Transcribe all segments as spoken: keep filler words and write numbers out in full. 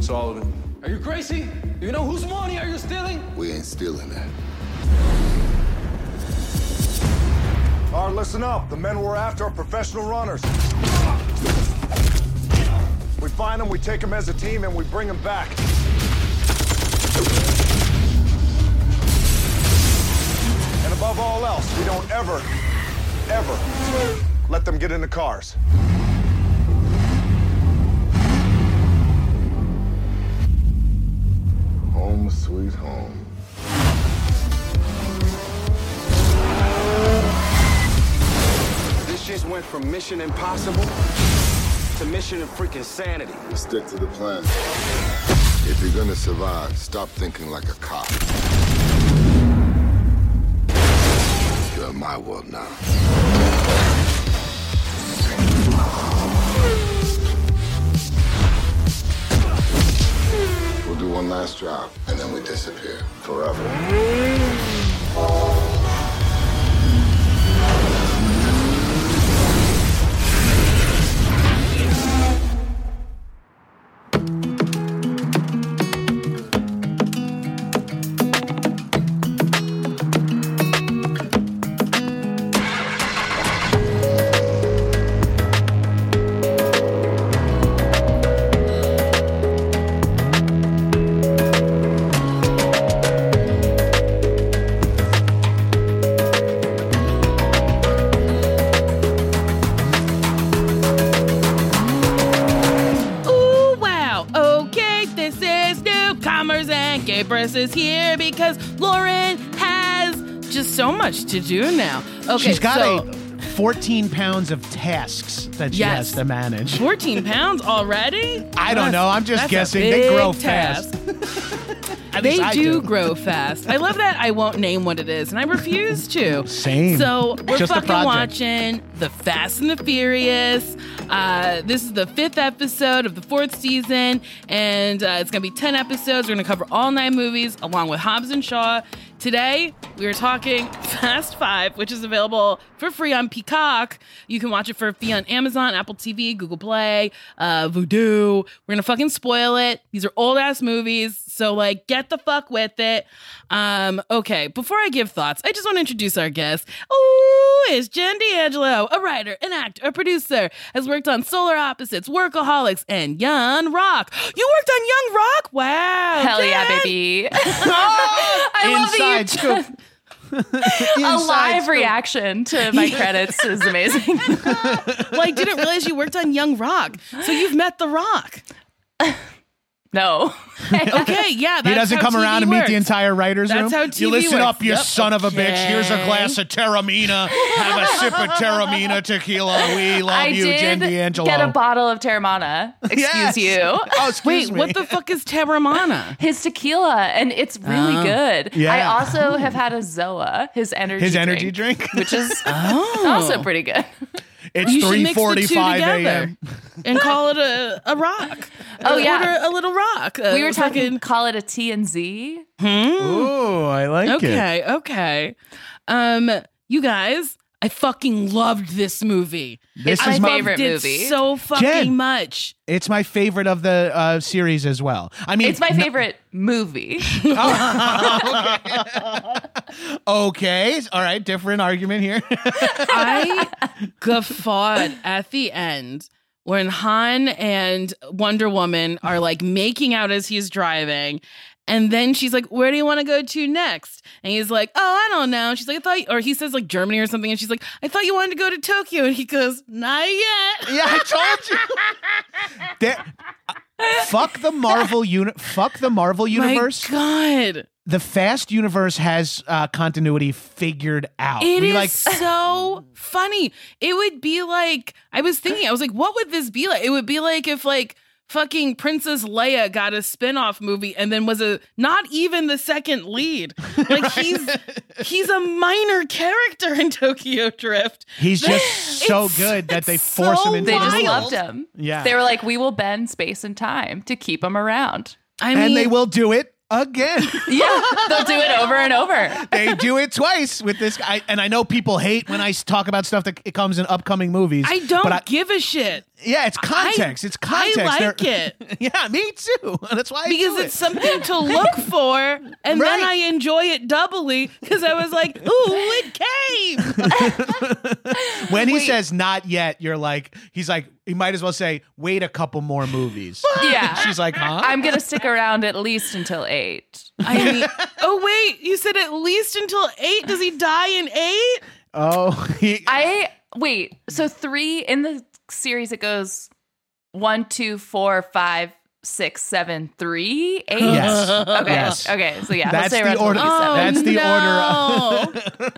Sullivan. Are you crazy? Do you know whose money are you stealing? We ain't stealing that. All right, listen up. The men we're after are professional runners. We find them, we take them as a team, and we bring them back. And above all else, we don't ever, ever let them get into cars. Home, sweet home. This just went from Mission Impossible to Mission of freaking sanity. You stick to the plan. If you're gonna survive, stop thinking like a cop. You're in my world now. We'll do one last job, and then we disappear forever. Gabrus is here because Lauren has just so much to do now. Okay, she's got so, a fourteen pounds of tasks that she yes, has to manage. fourteen pounds already? I that's, don't know. I'm just guessing. They grow task. fast. They do, do grow fast. I love that I won't name what it is, and I refuse to. Same. So we're just fucking watching The Fast and the Furious. Uh, this is the fifth episode of the fourth season, and uh, it's going to be ten episodes. We're going to cover all nine movies, along with Hobbs and Shaw. Today, we are talking Fast Five, which is available for free on Peacock. You can watch it for free on Amazon, Apple T V, Google Play, uh, Voodoo. We're going to fucking spoil it. These are old-ass movies, so, like, get the fuck with it. Um, okay, before I give thoughts, I just want to introduce our guest. Oh, it's Jen D'Angelo, a writer, an actor, a producer, has worked on Solar Opposites, Workaholics, and Young Rock. You worked on Young Rock? Wow. Hell Jen. Yeah, baby. Oh, I love that. A live scoop. Reaction to my credits is amazing. Well, I didn't realize you worked on Young Rock. So you've met The Rock. No. Okay, yeah. That's he doesn't how come T V around and works. Meet the entire writer's that's room. That's how T V You listen works. Up, you yep. son of a okay. bitch. Here's a glass of Teremana. Have a sip of Teremana tequila. We love I you, did Jen D'Angelo. Get a bottle of Teremana. Excuse yes. you. Oh, excuse Wait, me. What the fuck is Teremana? His tequila, and it's really oh. good. Yeah. I also oh. have had a Zoa, his energy his drink. His energy drink? Which is oh. also pretty good. It's three forty-five a.m. and call it a, a rock. Oh, uh, yeah. A little rock. Uh, we were talking, like a, call it a T and Z. Hmm. Ooh, I like okay, it. Okay, okay. Um, you guys, I fucking loved this movie. This it's is my favorite it movie. So fucking Jen, much. It's my favorite of the uh, series as well. I mean, it's my favorite no- movie. Oh, okay. Okay, all right, different argument here. I guffawed at the end when Han and Wonder Woman are like making out as he's driving. And then she's like, where do you want to go to next? And he's like, oh, I don't know. And she's like, I thought, you, or he says like Germany or something. And she's like, I thought you wanted to go to Tokyo. And he goes, not yet. Yeah, I told you. there, uh, fuck the Marvel uni- Fuck the Marvel universe. My God. The Fast universe has uh, continuity figured out. It we is like- so funny. It would be like, I was thinking, I was like, what would this be like? It would be like if like, fucking Princess Leia got a spin-off movie and then was a not even the second lead. Like right. he's he's a minor character in Tokyo Drift. He's just so it's, good that they force so him into. They just wild. Loved him. Yeah, they were like, we will bend space and time to keep him around. I and mean, they will do it again. Yeah, they'll do it over and over. They do it twice with this guy. And I know people hate when I talk about stuff that it comes in upcoming movies. I don't but I, give a shit. Yeah, it's context. I, it's context. I like They're, it. Yeah, me too. That's why I Because do it's it. Something to look for, and right. then I enjoy it doubly because I was like, ooh, it came. When he Wait. says not yet, you're like, he's like, he might as well say, wait a couple more movies. Yeah. She's like, huh? I'm going to stick around at least until eight. I mean, oh, wait, you said at least until eight? Does he die in eight? Oh. He- I, wait, so three in the series, it goes one, two, four, five, six, seven, three, eight. Yes. Okay. Yes. Okay. So yeah, that's the order. Oh, that's the no. order. Of-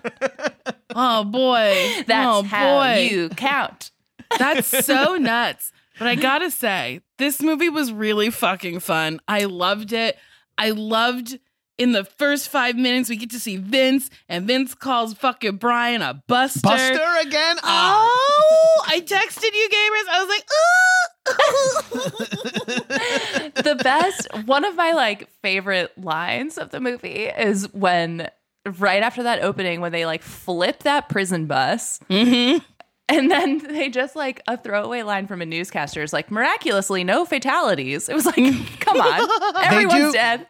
oh boy. That's oh, how boy. you count. That's so nuts. But I gotta say, this movie was really fucking fun. I loved it. I loved. In the first five minutes, we get to see Vince, and Vince calls fucking Brian a buster. Buster again? Oh, I texted you, Gabrus. I was like, ooh. The best, one of my like favorite lines of the movie is when, right after that opening, when they like flip that prison bus. Mm-hmm. And then they just like a throwaway line from a newscaster is like, miraculously, no fatalities. It was like, come on, everyone's do, dead.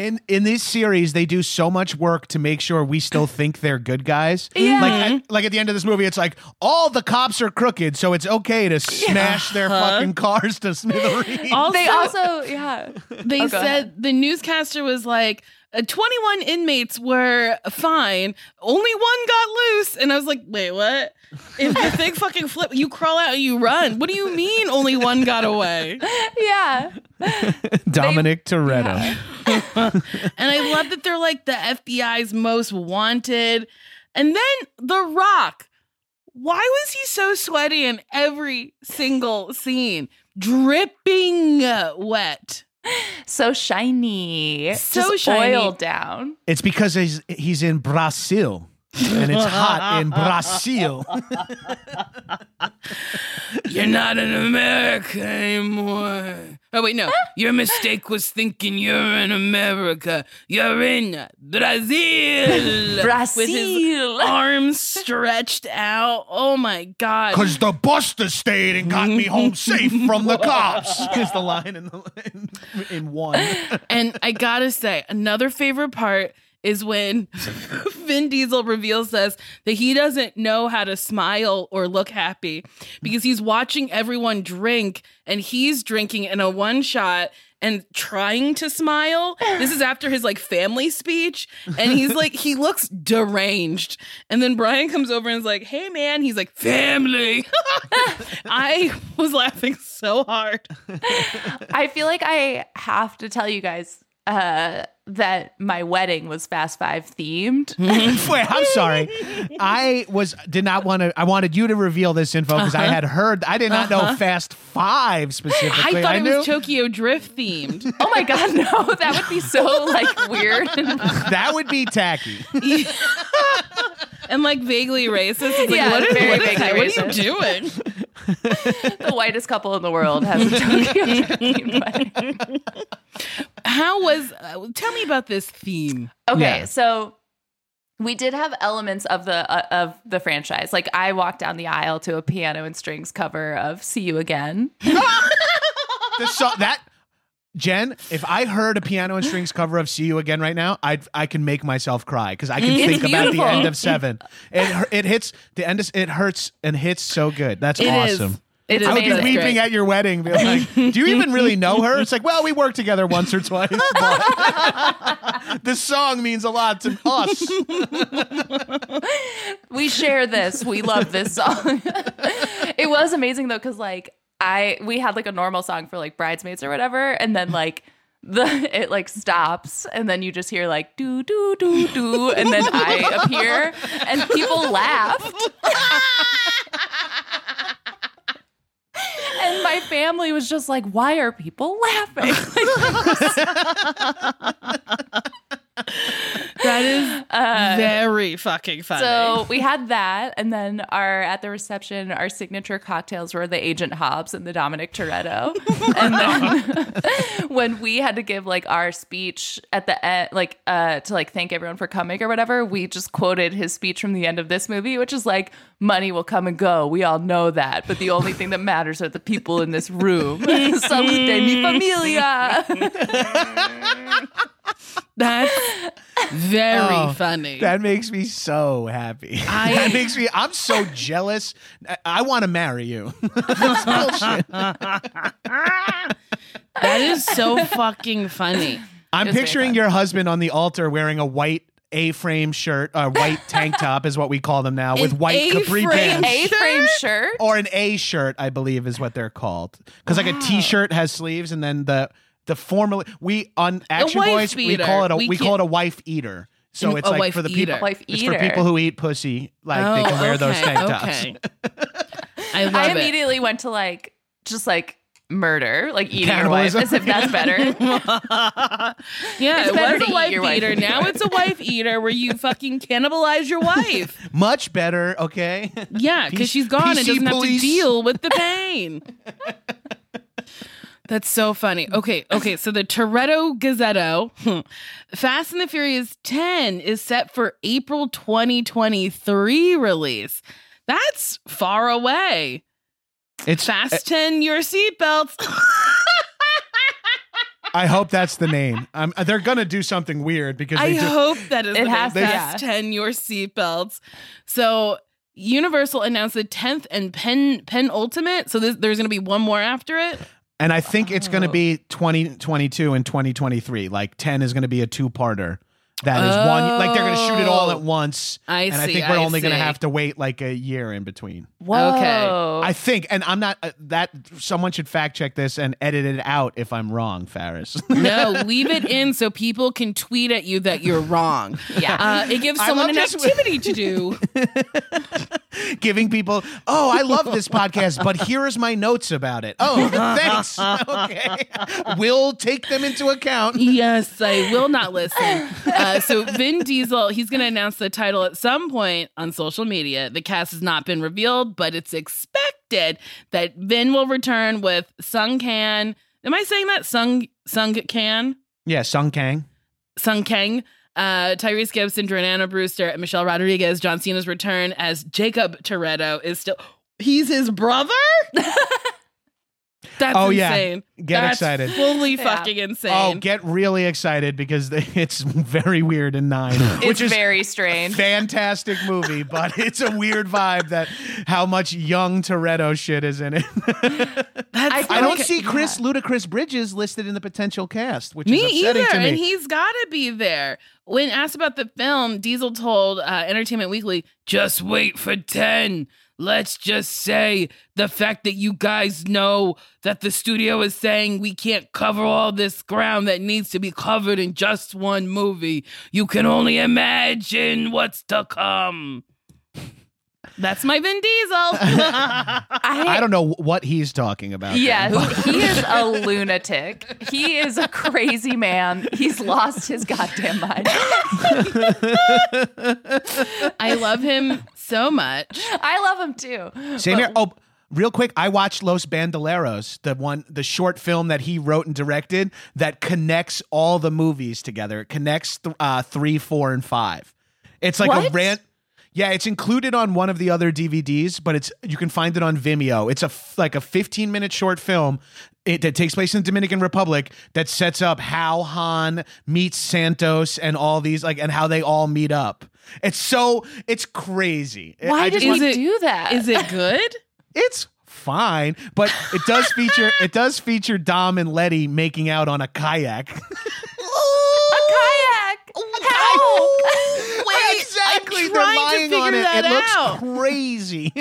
in in this series, they do so much work to make sure we still think they're good guys. Yeah. Like, at, like at the end of this movie, it's like, all the cops are crooked, so it's okay to smash yeah. their huh? fucking cars to smithereens. Also, they also, yeah. They oh, said the newscaster was like, Uh, twenty-one inmates were fine. Only one got loose. And I was like, wait, what? If the thing fucking flip, you crawl out and you run. What do you mean only one got away? Yeah. Dominic they, Toretto. Yeah. And I love that they're like the F B I's most wanted. And then The Rock. Why was he so sweaty in every single scene? Dripping wet. So shiny. So just shiny. Oiled down. It's because he's, he's in Brazil. And it's hot in Brazil. You're not an American anymore. Oh, wait, no. Your mistake was thinking you're in America. You're in Brazil. Brazil. With his arms stretched out. Oh, my God. Because the buster stayed and got me home safe from the cops. Is the line in, the, in, in one. And I got to say, another favorite part is when Vin Diesel reveals this, that he doesn't know how to smile or look happy because he's watching everyone drink and he's drinking in a one shot and trying to smile. This is after his like family speech. And he's like, he looks deranged. And then Brian comes over and is like, hey man, he's like, family. I was laughing so hard. I feel like I have to tell you guys uh, that my wedding was Fast Five themed. Wait, I'm sorry. I was did not want to. I wanted you to reveal this info because uh-huh. I had heard. I did not uh-huh. know Fast Five specifically. I thought I it knew. was Tokyo Drift themed. Oh my God, no! That would be so like weird. That would be tacky. Yeah. And like vaguely racist. It's yeah, like, what, very what, vaguely what racist. Are you doing? The whitest couple in the world has a Tokyo Drift theme. How was? Uh, tell me about this theme. Okay, yeah. so we did have elements of the uh, of the franchise. Like, I walked down the aisle to a Piano and Strings cover of "See You Again." The song that. Jen, if I heard a Piano and Strings cover of "See You Again" right now, I I can make myself cry because I can it's think beautiful. About the end of Seven. It it hits the end. Of, it hurts and hits so good. That's it awesome. Is. It is. I would be weeping great. At your wedding. Be like, do you even really know her? It's like, well, we worked together once or twice. This song means a lot to us. We share this. We love this song. It was amazing though, because like. I we had like a normal song for like bridesmaids or whatever, and then like the it like stops, and then you just hear like do do do do, and then I appear, and people laughed, and my family was just like, "Why are people laughing?" That is uh, very fucking funny. So we had that, and then our at the reception, our signature cocktails were the Agent Hobbs and the Dominic Toretto. And then when we had to give like our speech at the end, like uh, to like thank everyone for coming or whatever, we just quoted his speech from the end of this movie, which is like, "Money will come and go. We all know that, but the only thing that matters are the people in this room." Somos de mi familia. That's very oh, funny. That makes me so happy. I, that makes me. I'm so jealous. I, I want to marry you. That's bullshit. That is so fucking funny. I'm picturing your husband on the altar wearing a white A-frame shirt, a uh, white tank top is what we call them now, an with white A-frame capri pants. A-frame shirt or an A shirt, I believe, is what they're called. Because wow. like a T-shirt has sleeves, and then the. The formal we on Action Boys we call it a we, we call it a wife eater. So it's like for the people it's for people who eat pussy, like oh, they can wear okay, those tank tops. Okay. I love I it. Immediately went to like just like murder, like eating your wife, as if that's better. Yeah, it's it better was a wife eater. Wife eater. Now it's a wife eater where you fucking cannibalize your wife. Much better, okay? Yeah, because she's gone P C and doesn't police. Have to deal with the pain. That's so funny. Okay, okay, so the Toretto Gazzetto, Fast and the Furious ten is set for April twenty twenty-three release. That's far away. It's Fasten uh, your seatbelts. I hope that's the name. Um, they're going to do something weird because they I just, hope that is it the has name. Fasten yeah. your seatbelts. So Universal announced the tenth and pen, penultimate. So this, there's going to be one more after it. And I think it's going to be twenty twenty-two and twenty twenty-three. Like ten is going to be a two-parter. That is oh, one. Like they're going to shoot it all at once. I and see. And I think we're I only going to have to wait like a year in between. Whoa. Okay. I think, and I'm not uh, that someone should fact check this and edit it out if I'm wrong, Faris. No, leave it in so people can tweet at you that you're wrong. Yeah. Uh, it gives someone an activity to do. Giving people, oh, I love this podcast, but here is my notes about it. Oh, thanks. Okay. We'll take them into account. Yes, I will not listen. Uh, so Vin Diesel, he's going to announce the title at some point on social media. The cast has not been revealed, but it's expected that Vin will return with Sung Kang. Am I saying that? Sung Sung Kang? Yeah, Sung Kang. Sung Kang. Uh, Tyrese Gibson, Jordana Brewster, and Michelle Rodriguez. John Cena's return as Jacob Toretto is still... He's his brother? That's oh, insane. Yeah. Get That's excited. Fully yeah. fucking insane. Oh, get really excited because it's very weird in nine. It's which is very strange. Fantastic movie, but it's a weird vibe that how much young Toretto shit is in it. I, I don't like, see Chris yeah. Ludacris Bridges listed in the potential cast, which me is upsetting either, to me. And he's got to be there. When asked about the film, Diesel told uh, Entertainment Weekly, "Just wait for ten. Let's just say the fact that you guys know that the studio is saying we can't cover all this ground that needs to be covered in just one movie. You can only imagine what's to come." That's my Vin Diesel. I, I don't know what he's talking about. Yeah, he is a lunatic. He is a crazy man. He's lost his goddamn mind. I love him so much. I love him too. Same but- here. Oh, real quick, I watched Los Bandoleros, the one, the short film that he wrote and directed that connects all the movies together. It connects th- uh, three, four, and five. It's like what? a rant. Yeah, it's included on one of the other D V Ds, but it's you can find it on Vimeo. It's a like a fifteen minute short film it, that takes place in the Dominican Republic that sets up how Han meets Santos and all these like and how they all meet up. It's so it's crazy. Why I did we it, do that? Is it good? It's fine, but it does feature it does feature Dom and Letty making out on a kayak. Oh, wait, exactly. I'm trying They're lying to figure on it. That it looks out. Crazy.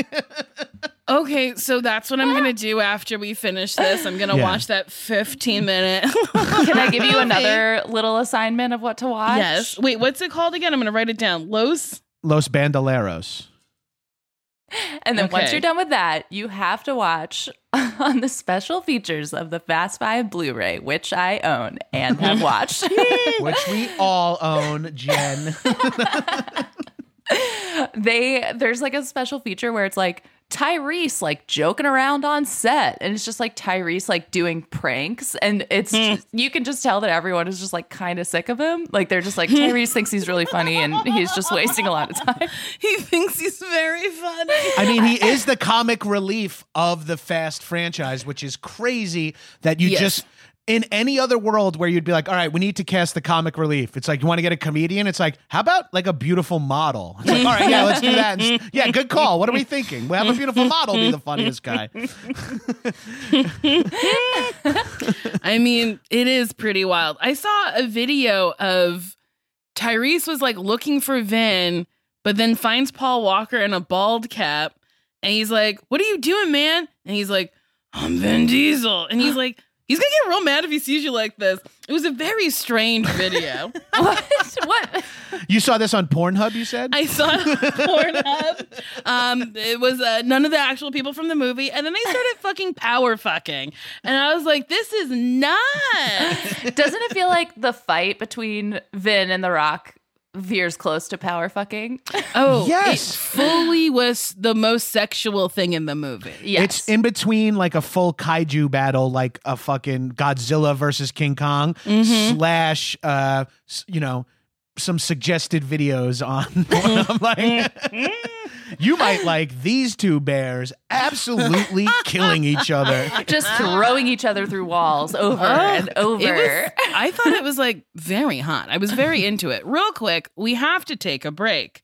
Okay, so that's what I'm gonna do after we finish this. I'm gonna yeah. watch that fifteen minute. Can I give you another little assignment of what to watch? Yes. Wait, what's it called again? I'm gonna write it down. Los Los Bandoleros. And then okay. once you're done with that, you have to watch on the special features of the Fast Five Blu-ray, which I own and have watched. Which we all own, Jen. They there's like a special feature where it's like Tyrese like joking around on set, and it's just like Tyrese like doing pranks, and it's just, you can just tell that everyone is just like kind of sick of him. Like they're just like Tyrese thinks he's really funny, and he's just wasting a lot of time. He thinks he's very funny. I mean, he is the comic relief of the Fast franchise, which is crazy that you yes. just. In any other world where you'd be like, all right, we need to cast the comic relief. It's like, you want to get a comedian? It's like, how about like a beautiful model? It's like, all right, yeah, let's do that. And, yeah, good call. What are we thinking? We'll have a beautiful model be the funniest guy. I mean, it is pretty wild. I saw a video of Tyrese was like looking for Vin, but then finds Paul Walker in a bald cap. And he's like, what are you doing, man? And he's like, I'm Vin Diesel. And he's like, he's going to get real mad if he sees you like this. It was a very strange video. What? What? You saw this on Pornhub, you said? I saw it on Pornhub. Um, it was uh, none of the actual people from the movie. And then they started fucking power fucking. And I was like, this is nuts. Doesn't it feel like the fight between Vin and The Rock veers close to power fucking? Oh, yes. It fully was the most sexual thing in the movie. Yes. It's in between like a full kaiju battle, like a fucking Godzilla versus King Kong mm-hmm. slash, uh, you know, some suggested videos on. I'm like, you might like these two bears absolutely killing each other. Just throwing each other through walls over oh, and over. Was, I thought it was like very hot. I was very into it. Real quick, we have to take a break.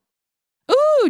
Ooh,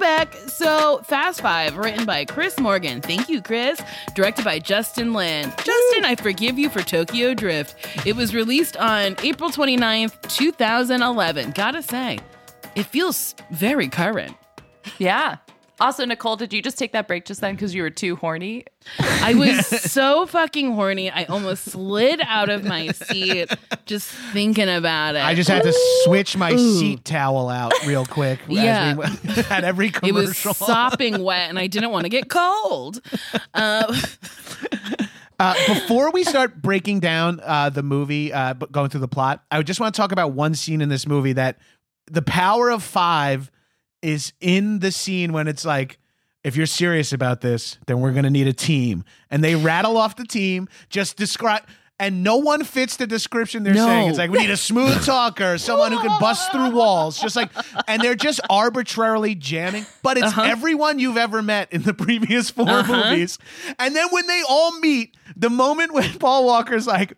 Back. So, Fast Five, written by Chris Morgan. Thank you, Chris. Directed by Justin Lin. Justin, I forgive you for Tokyo Drift. It was released on April twenty-ninth, twenty eleven. Gotta say, it feels very current. Yeah. Also, Nicole, did you just take that break just then because you were too horny? I was so fucking horny. I almost slid out of my seat just thinking about it. I just had Ooh. to switch my Ooh. seat towel out real quick. Yeah. As we had every commercial. It was sopping wet and I didn't want to get cold. Uh, uh, before we start breaking down uh, the movie, uh, going through the plot, I just want to talk about one scene in this movie that the power of five is in the scene when it's like, if you're serious about this, then we're going to need a team. And they rattle off the team, just describe, and no one fits the description they're no. saying. It's like, we need a smooth talker, someone who can bust through walls, just like, and they're just arbitrarily jamming, but it's uh-huh. everyone you've ever met in the previous four uh-huh. movies. And then when they all meet, the moment when Paul Walker's like,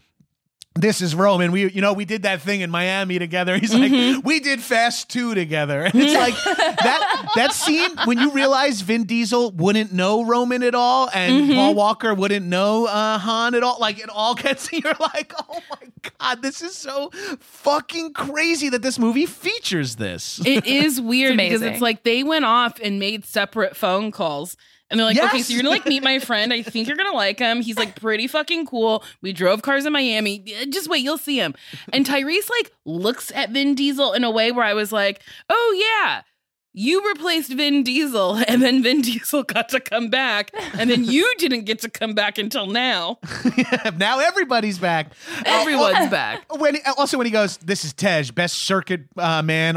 this is Roman. We, you know, we did that thing in Miami together. He's mm-hmm. like, we did Fast Two together. And it's like that that scene when you realize Vin Diesel wouldn't know Roman at all, and mm-hmm. Paul Walker wouldn't know uh, Han at all. Like it all gets, you're like, oh my god, this is so fucking crazy that this movie features this. It is weird it's because it's like they went off and made separate phone calls. And they're like, yes. okay, so you're going to like meet my friend. I think you're going to like him. He's like pretty fucking cool. We drove cars in Miami. Just wait, you'll see him. And Tyrese like looks at Vin Diesel in a way where I was like, oh yeah, you replaced Vin Diesel. And then Vin Diesel got to come back. And then you didn't get to come back until now. Now everybody's back. Everyone's uh, back. When he, also when he goes, this is Tej, best circuit uh, man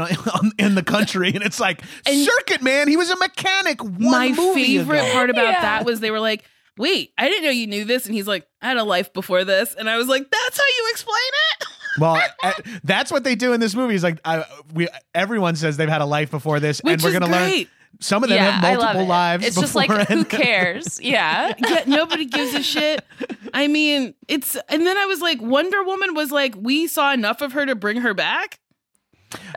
in the country. And it's like, and circuit man, he was a mechanic. One my movie favorite ago. Part about yeah. that was they were like, wait, I didn't know you knew this. And he's like, I had a life before this. And I was like, that's how you explain it? Well, that's what they do in this movie. Is like I, we everyone says they've had a life before this, which and we're going to learn. Some of them yeah, have multiple it. lives. It's just like and- who cares? Yeah. yeah, nobody gives a shit. I mean, it's and then I was like, Wonder Woman was like, we saw enough of her to bring her back.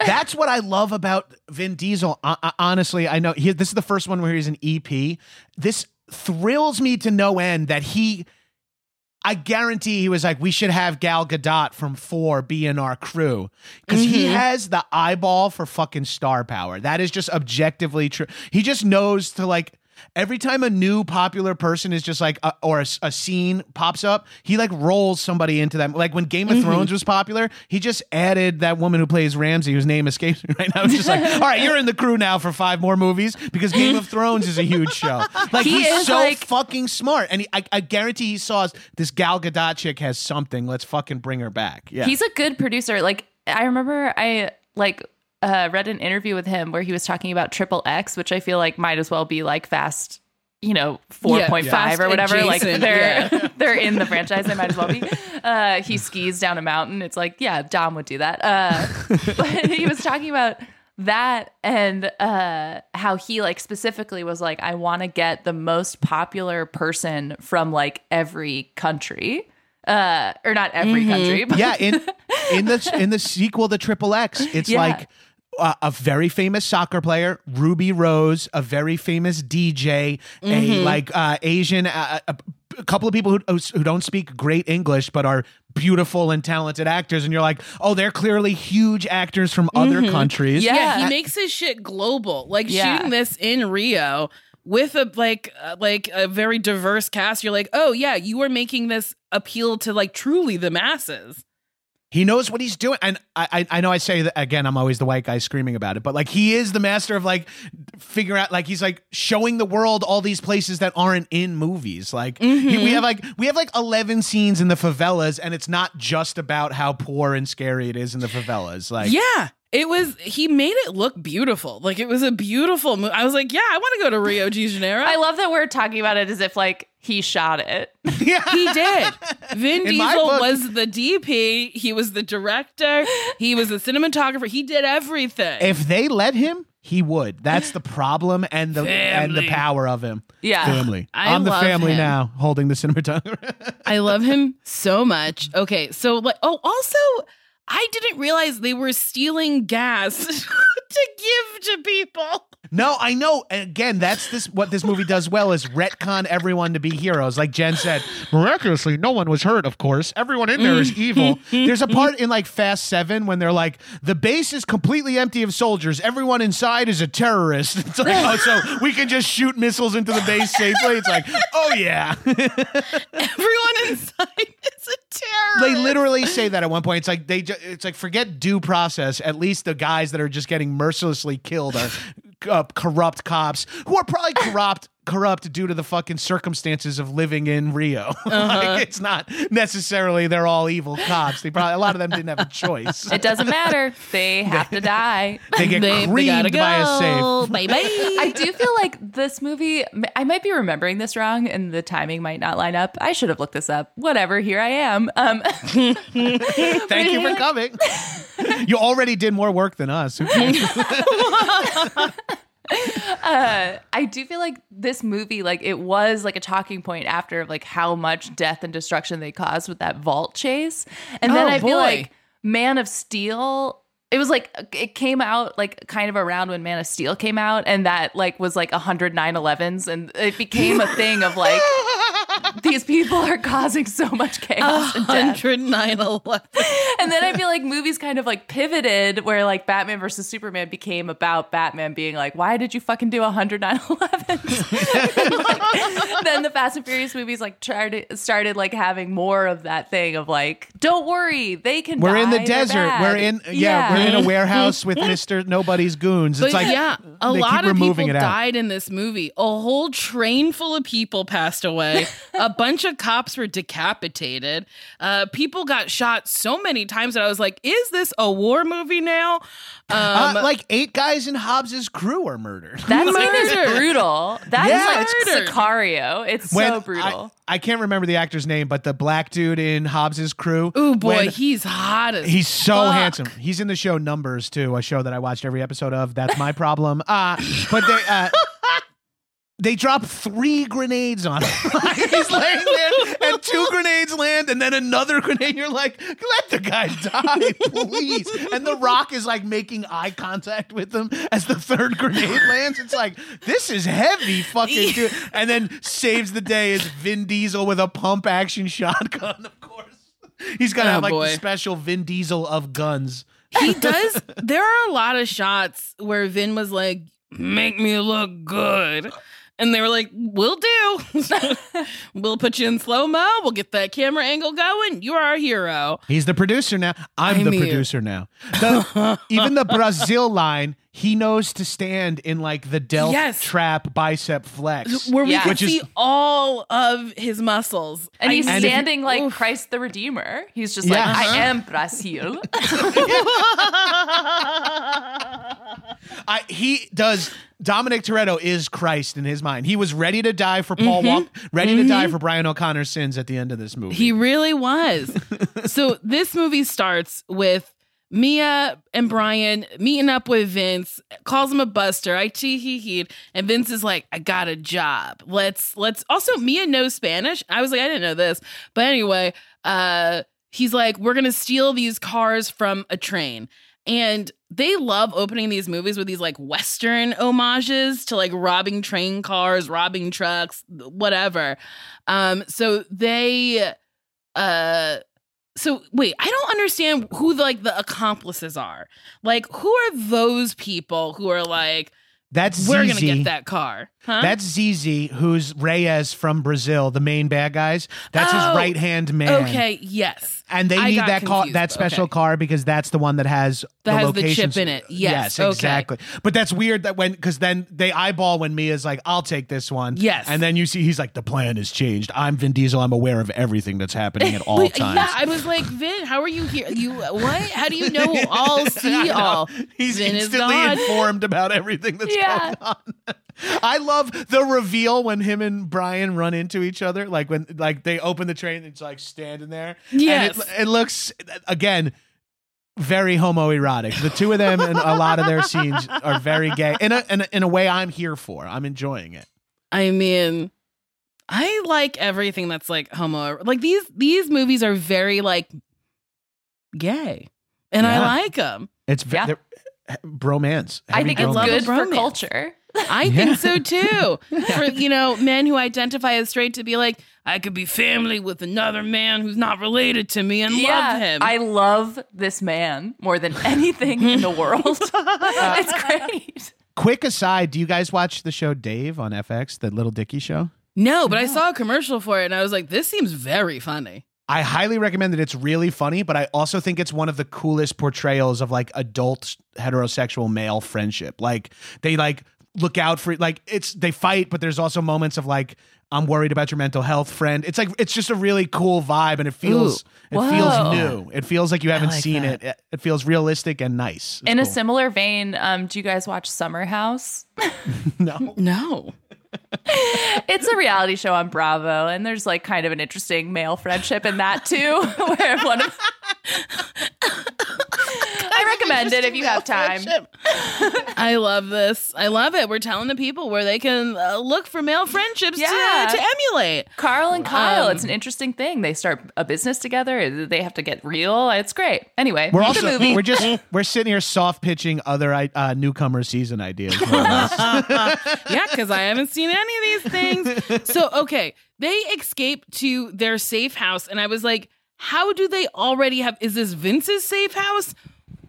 That's what I love about Vin Diesel. Uh, honestly, I know he, this is the first one where he's an E P. This thrills me to no end that he. I guarantee he was like, we should have Gal Gadot from four be in our crew. Because mm-hmm. he has the eyeball for fucking star power. That is just objectively true. He just knows to like, every time a new popular person is just like, a, or a, a scene pops up, he like rolls somebody into them. Like when Game of mm-hmm. Thrones was popular, he just added that woman who plays Ramsay, whose name escapes me right now. It's just like, all right, you're in the crew now for five more movies because Game of Thrones is a huge show. Like he he's so like- fucking smart. And he, I, I guarantee he saw this Gal Gadot chick has something. Let's fucking bring her back. Yeah. He's a good producer. Like I remember I like... Uh, read an interview with him where he was talking about Triple X, which I feel like might as well be like Fast, you know, four point five yeah, or whatever. Adjacent. Like they're yeah. they're in the franchise. They might as well be. Uh, he skis down a mountain. It's like, yeah, Dom would do that. Uh, but he was talking about That and uh, how he like specifically was like, I want to get the most popular person from like every country. Uh, or not every mm-hmm. country. But yeah, in in the in the sequel to Triple X, it's yeah. like uh, a very famous soccer player, Ruby Rose, a very famous D J, mm-hmm. a like uh, Asian, uh, a, a couple of people who who don't speak great English but are beautiful and talented actors, and you're like, oh, they're clearly huge actors from other mm-hmm. countries. Yeah. yeah, he makes his shit global. Like yeah. shooting this in Rio with a like uh, like a very diverse cast, you're like, oh yeah, you are making this appeal to like truly the masses. He knows what he's doing. And I I know I say that again, I'm always the white guy screaming about it, but like he is the master of like figure out, like he's like showing the world all these places that aren't in movies. Like mm-hmm. he, we have like we have like eleven scenes in the favelas, and it's not just about how poor and scary it is in the favelas. Like, yeah, it was, he made it look beautiful. Like it was a beautiful movie. I was like, yeah, I want to go to Rio de Janeiro. I love that we're talking about it as if like, he shot it. Yeah. He did. Vin Diesel was the D P. He was the director. He was the cinematographer. He did everything. If they let him, he would. That's the problem and the family. and the power of him. Yeah. Family. I I'm the family him. now, holding the cinematographer. I love him so much. Okay. So, like, oh, also, I didn't realize they were stealing gas to give to people. No, I know. Again, that's this what this movie does well is retcon everyone to be heroes. Like Jen said, miraculously, no one was hurt, of course. Everyone in there is evil. There's a part in like Fast Seven when they're like, the base is completely empty of soldiers. Everyone inside is a terrorist. It's like, oh, so we can just shoot missiles into the base safely. It's like, oh yeah. Everyone inside is a terrorist. They literally say that at one point. It's like they just, it's like forget due process. At least the guys that are just getting mercilessly killed are Uh, corrupt cops who are probably corrupt corrupt due to the fucking circumstances of living in Rio. Uh-huh. Like, it's not necessarily they're all evil cops. They probably a lot of them didn't have a choice. It doesn't matter. They have to die. They get they, creamed they go. by a save. Bye bye. I do feel like this movie, I might be remembering this wrong and the timing might not line up. I should have looked this up. Whatever. Here I am. Um, Thank you for coming. You already did more work than us. uh, I do feel like this movie, like it was like a talking point after of like how much death and destruction they caused with that vault chase. And then oh, I boy. feel like Man of Steel, it was like, it came out like kind of around when Man of Steel came out, and that like was like one hundred nine elevens, and it became a thing of like, these people are causing so much chaos and death. one hundred nine eleven And then I feel like movies kind of like pivoted where like Batman versus Superman became about Batman being like, why did you fucking do one hundred nine elevens? Like, then the Fast and Furious movies like tried, started like having more of that thing of like, don't worry, they can We're die, in the desert. Bad. We're in, yeah, yeah, we're in a warehouse with Mister Nobody's goons. It's but like, yeah, a lot of people died in this movie. A whole train full of people passed away. A bunch of cops were decapitated. Uh, people got shot so many times that I was like, is this a war movie now? Um, uh, like eight guys in Hobbs's crew are murdered. That is brutal. That yeah, is like it's Sicario. It's when so brutal. I, I can't remember the actor's name, but the black dude in Hobbs's crew. Oh boy, he's hot as He's so fuck. handsome. He's in the show Numbers too, a show that I watched every episode of. That's my problem. Uh, but they... Uh, They drop three grenades on him. He's laying there, and two grenades land, and then another grenade. You're like, let the guy die, please. And The Rock is like making eye contact with him as the third grenade lands. It's like, this is heavy fucking dude. And then saves the day is Vin Diesel with a pump-action shotgun, of course. He's got to oh, have like boy. the special Vin Diesel of guns. He does. There are a lot of shots where Vin was like, make me look good. And they were like, we'll do. We'll put you in slow-mo. We'll get that camera angle going. You are our hero. He's the producer now. I'm I the mean. producer now. The, even the Brazil line, he knows to stand in like the Delph yes. trap bicep flex. Where we yeah. can see is, all of his muscles. And he's I, standing and like oof. Christ the Redeemer. He's just yeah. like, I am Brazil. I, he does... Dominic Toretto is Christ in his mind. He was ready to die for Paul mm-hmm. Walker, ready mm-hmm. to die for Brian O'Connor's sins at the end of this movie. He really was. So this movie starts with Mia and Brian meeting up with Vince, calls him a buster. I tee hee hee. And Vince is like, I got a job. Let's, let's also, Mia knows Spanish. I was like, I didn't know this. But anyway, uh, he's like, we're going to steal these cars from a train. And they love opening these movies with these like Western homages to like robbing train cars, robbing trucks, whatever. Um, so they, uh, So wait, I don't understand who the, like the accomplices are. Like, who are those people who are like, that's we're going to get that car? Huh? That's Z Z, who's Reyes from Brazil, the main bad guys. That's oh, his right hand man. Okay, yes. And they I need that car, that special okay. car, because that's the one that has that the has locations. The chip in it. Yes, yes okay. exactly. But that's weird that when because then they eyeball when Mia's like, "I'll take this one." Yes, and then you see he's like, "The plan has changed. I'm Vin Diesel. I'm aware of everything that's happening at all times." Yeah, I was like, Vin, how are you here? You what? How do you know all? See all? He's Vin instantly informed about everything that's yeah. going on. I love the reveal when him and Brian run into each other, like when like they open the train, it's like standing there. Yes. And it, it looks, again, very homoerotic. The two of them and a lot of their scenes are very gay. In a, in a in a way I'm here for. I'm enjoying it. I mean, I like everything that's like homo. Like these these movies are very like gay. And yeah. I like them. It's yeah. very bromance. Heavy I think bromance. It's good for culture. I yeah. think so too. For, you know, men who identify as straight to be like, I could be family with another man who's not related to me and yeah, love him. I love this man more than anything in the world. Uh, it's great. Quick aside, do you guys watch the show Dave on F X, the Little Dicky show? No, but no. I saw a commercial for it and I was like, this seems very funny. I highly recommend it. It's really funny, but I also think it's one of the coolest portrayals of like adult heterosexual male friendship. Like they like look out for it. Like it's, they fight, but there's also moments of like, I'm worried about your mental health, friend. It's like, it's just a really cool vibe and it feels, Ooh, it feels new. It feels like you haven't like seen that. it. It feels realistic and nice. It's In cool. a similar vein. Um, do you guys watch Summer House? No, no. It's a reality show on Bravo, and there's like kind of an interesting male friendship in that too, where one of I recommend it if you have time. I love this. I love it. We're telling the people where they can uh, look for male friendships yeah. to, to emulate. Carl and Kyle. Um, it's an interesting thing. They start a business together. They have to get real. It's great. Anyway, we're also movie. we're just we're sitting here soft pitching other uh, newcomer season ideas. Yeah, because I haven't seen any of these things. So okay, they escape to their safe house, and I was like, how do they already have? Is this Vince's safe house?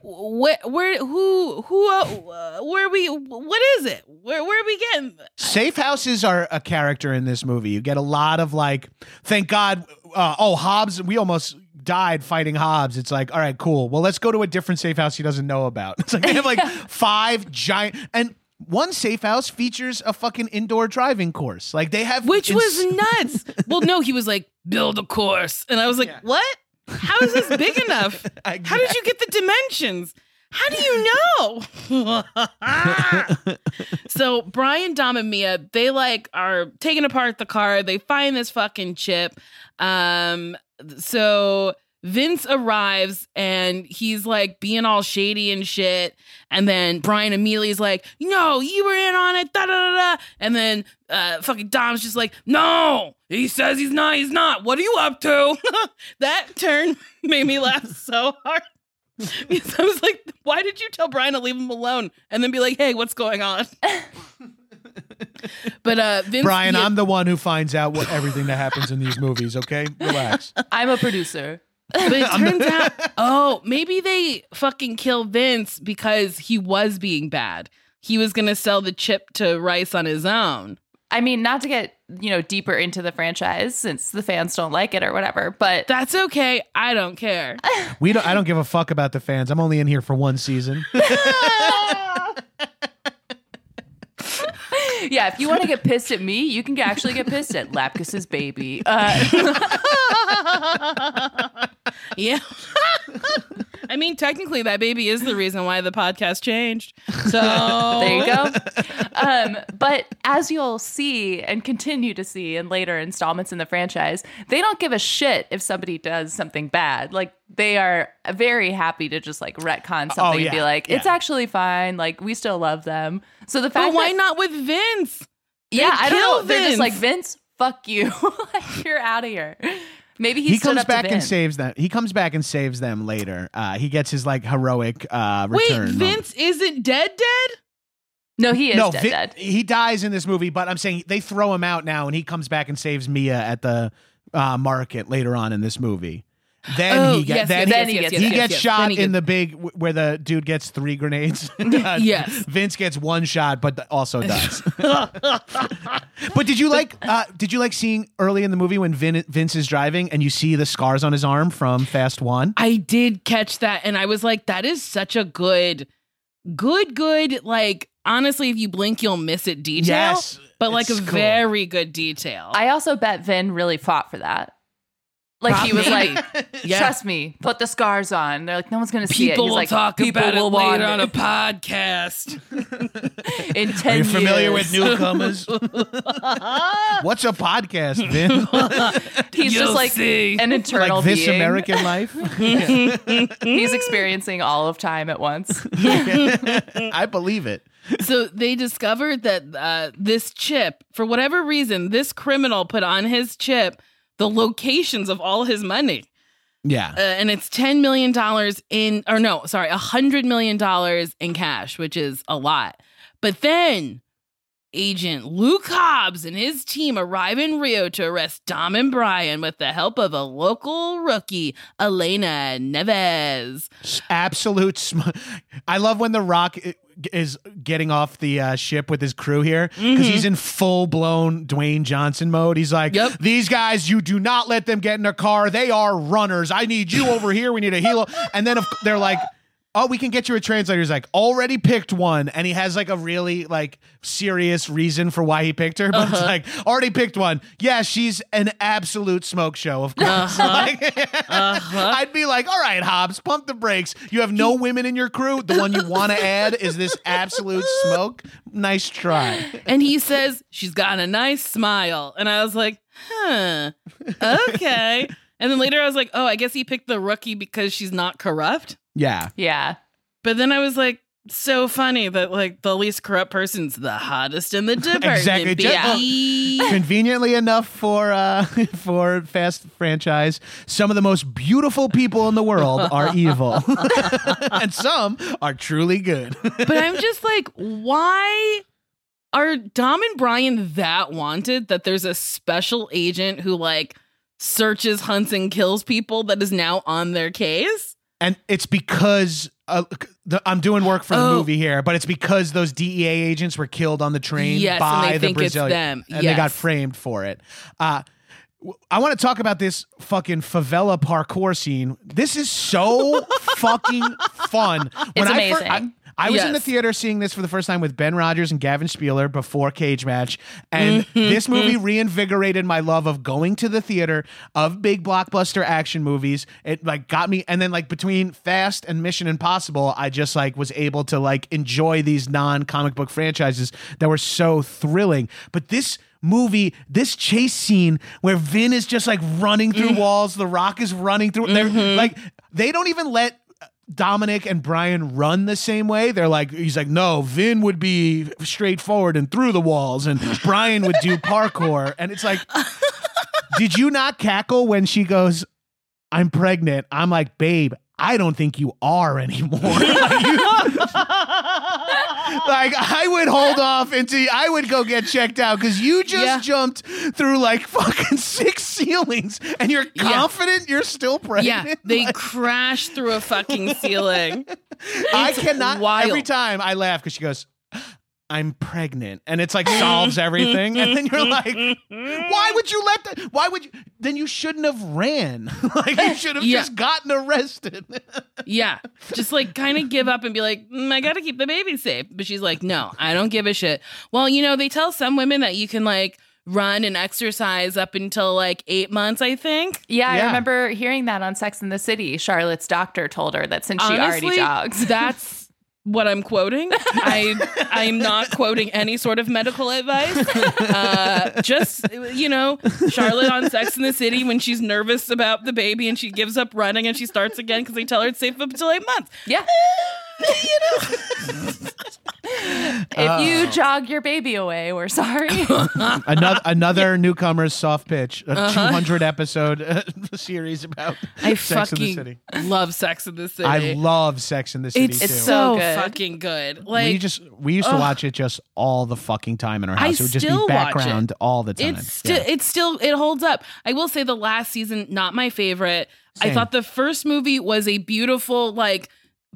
Where, where, who, who, uh, where we, what is it? Where, where are we getting? Safe houses are a character in this movie. You get a lot of like, thank God, uh, oh, Hobbs, we almost died fighting Hobbs. It's like, all right, cool. Well, let's go to a different safe house he doesn't know about. It's like, they have like five giant, and one safe house features a fucking indoor driving course. Like they have. Which ins- was nuts. Well, no, he was like, build a course. And I was like, yeah. what? How is this big enough? Exactly. How did you get the dimensions? How do you know? So Brian, Dom, and Mia, they like are taking apart the car. They find this fucking chip. Um, so Vince arrives and he's like being all shady and shit. And then Brian immediately is like, no, you were in on it. Da da da da. And then uh, fucking Dom's just like, no, he says he's not. He's not. What are you up to? That turn made me laugh so hard. Because I was like, why did you tell Brian to leave him alone and then be like, hey, what's going on? But uh, Vince, Brian, yeah. I'm the one who finds out what everything that happens in these movies. OK, relax. I'm a producer. But it turns out, oh, maybe they fucking kill Vince because he was being bad. He was going to sell the chip to Rice on his own. I mean, not to get, you know, deeper into the franchise since the fans don't like it or whatever, but that's okay. I don't care. We don't. I don't give a fuck about the fans. I'm only in here for one season. Yeah, if you want to get pissed at me, you can actually get pissed at Lapkus's baby. Uh, yeah. I mean, technically, that baby is the reason why the podcast changed. So there you go. Um, but as you'll see and continue to see in later installments in the franchise, they don't give a shit if somebody does something bad. Like, they are very happy to just like retcon something oh, yeah. and be like, it's yeah. actually fine. Like, we still love them. So the fact, but why that, not with Vince? They yeah, I don't know. Vince. They're just like, Vince, fuck you. Like, you're out of here. Maybe he, he stood comes up back to Vin. and saves them. He comes back and saves them later. Uh, he gets his like heroic uh, return. Wait, Vince moment. isn't dead. Dead? No, he is no, dead, Vin- dead. He dies in this movie, but I'm saying they throw him out now, and he comes back and saves Mia at the uh, market later on in this movie. Then oh, he, get, yes, then yes, he, yes, he yes, gets yes, yes, yes. shot he gets- in the big where the dude gets three grenades. uh, yes, Vince gets one shot, but also dies. But did you like? Uh, did you like seeing early in the movie when Vin, Vince is driving and you see the scars on his arm from Fast One? I did catch that, and I was like, that is such a good, good, good. Like, honestly, if you blink, you'll miss it. Detail, yes, but like a cool. very good detail. I also bet Vin really fought for that. Like, Probably. he was like, yeah. trust me, put the scars on. They're like, no one's going to see people it. He's like, talk people about will it later on a podcast. In ten Are you familiar years. with Newcomers? What's a podcast, Vin? He's You'll just like see. an eternal like this being. American life. He's experiencing all of time at once. I believe it. So they discovered that uh, this chip, for whatever reason, this criminal put on his chip the locations of all his money. Yeah. Uh, and it's ten million dollars in, or no, sorry, one hundred million dollars in cash, which is a lot. But then Agent Luke Hobbs and his team arrive in Rio to arrest Dom and Brian with the help of a local rookie, Elena Neves. Absolute. Sm- I love when The Rock is getting off the uh, ship with his crew here because mm-hmm. he's in full blown Dwayne Johnson mode. He's like, yep. these guys, you do not let them get in a car. They are runners. I need you over here. We need a helo. And then if they're like, oh, we can get you a translator. He's like, already picked one. And he has like a really like serious reason for why he picked her. But uh-huh. it's like, already picked one. Yeah, she's an absolute smoke show, of course. Uh-huh. Like, uh-huh. I'd be like, all right, Hobbs, pump the brakes. You have no women in your crew. The one you want to add is this absolute smoke. Nice try. And he says, she's got a nice smile. And I was like, huh, okay. And then later I was like, oh, I guess he picked the rookie because she's not corrupt. Yeah. Yeah. But then I was like, so funny that like the least corrupt person's the hottest in the department. Exactly. Yeah. Conveniently enough for uh, for Fast franchise, some of the most beautiful people in the world are evil. And some are truly good. But I'm just like, why are Dom and Brian that wanted that there's a special agent who like searches, hunts, and kills people that is now on their case? And it's because uh, the, I'm doing work for the oh. movie here, but it's because those D E A agents were killed on the train yes, by and they the think Brazilian, it's them. and yes. they got framed for it. Uh, I want to talk about this fucking favela parkour scene. This is so fucking fun. When it's amazing. I, I, I was yes. in the theater seeing this for the first time with Ben Rogers and Gavin Spieler before Cage Match. And mm-hmm. this movie reinvigorated my love of going to the theater, of big blockbuster action movies. It like got me. And then like between Fast and Mission Impossible, I just like was able to like enjoy these non-comic book franchises that were so thrilling. But this movie, this chase scene where Vin is just like running through mm-hmm. walls. The Rock is running through. Mm-hmm. They're like, they don't even let Dominic and Brian run the same way. They're like, he's like, no, Vin would be straightforward and through the walls, and Brian would do parkour. And it's like, did you not cackle when she goes, I'm pregnant? I'm like, babe, I don't think you are anymore. Like, you, like I would hold off until I would go get checked out because you just yeah. jumped through like fucking six ceilings and you're confident yeah. you're still pregnant. Yeah, they like, crash through a fucking ceiling. It's I cannot. Wild. Every time I laugh because she goes, I'm pregnant, and it's like solves everything. And then you're like, why would you let that? Why would you? Then you shouldn't have ran. Like you should have yeah. just gotten arrested. Yeah. Just like kind of give up and be like, mm, I got to keep the baby safe. But she's like, no, I don't give a shit. Well, you know, they tell some women that you can like run and exercise up until like eight months, I think. Yeah, yeah, I remember hearing that on Sex and the City. Charlotte's doctor told her that since she Honestly, already jogs. That's what I'm quoting. I I'm not quoting any sort of medical advice. Uh, just, you know, Charlotte on Sex and the City when she's nervous about the baby and she gives up running and she starts again because they tell her it's safe up until eight months. Yeah. You know, if uh, you jog your baby away, we're sorry. another another yeah. Newcomers soft pitch, a uh-huh. two hundred episode uh, series about I Sex in the City. I fucking love Sex in the City. I love Sex in the City. It's too. so good. fucking good. Like we just we used to ugh. watch it just all the fucking time in our house. I it would just be background all the time. It's still yeah. it's still it holds up. I will say the last season not my favorite. Same. I thought the first movie was a beautiful like.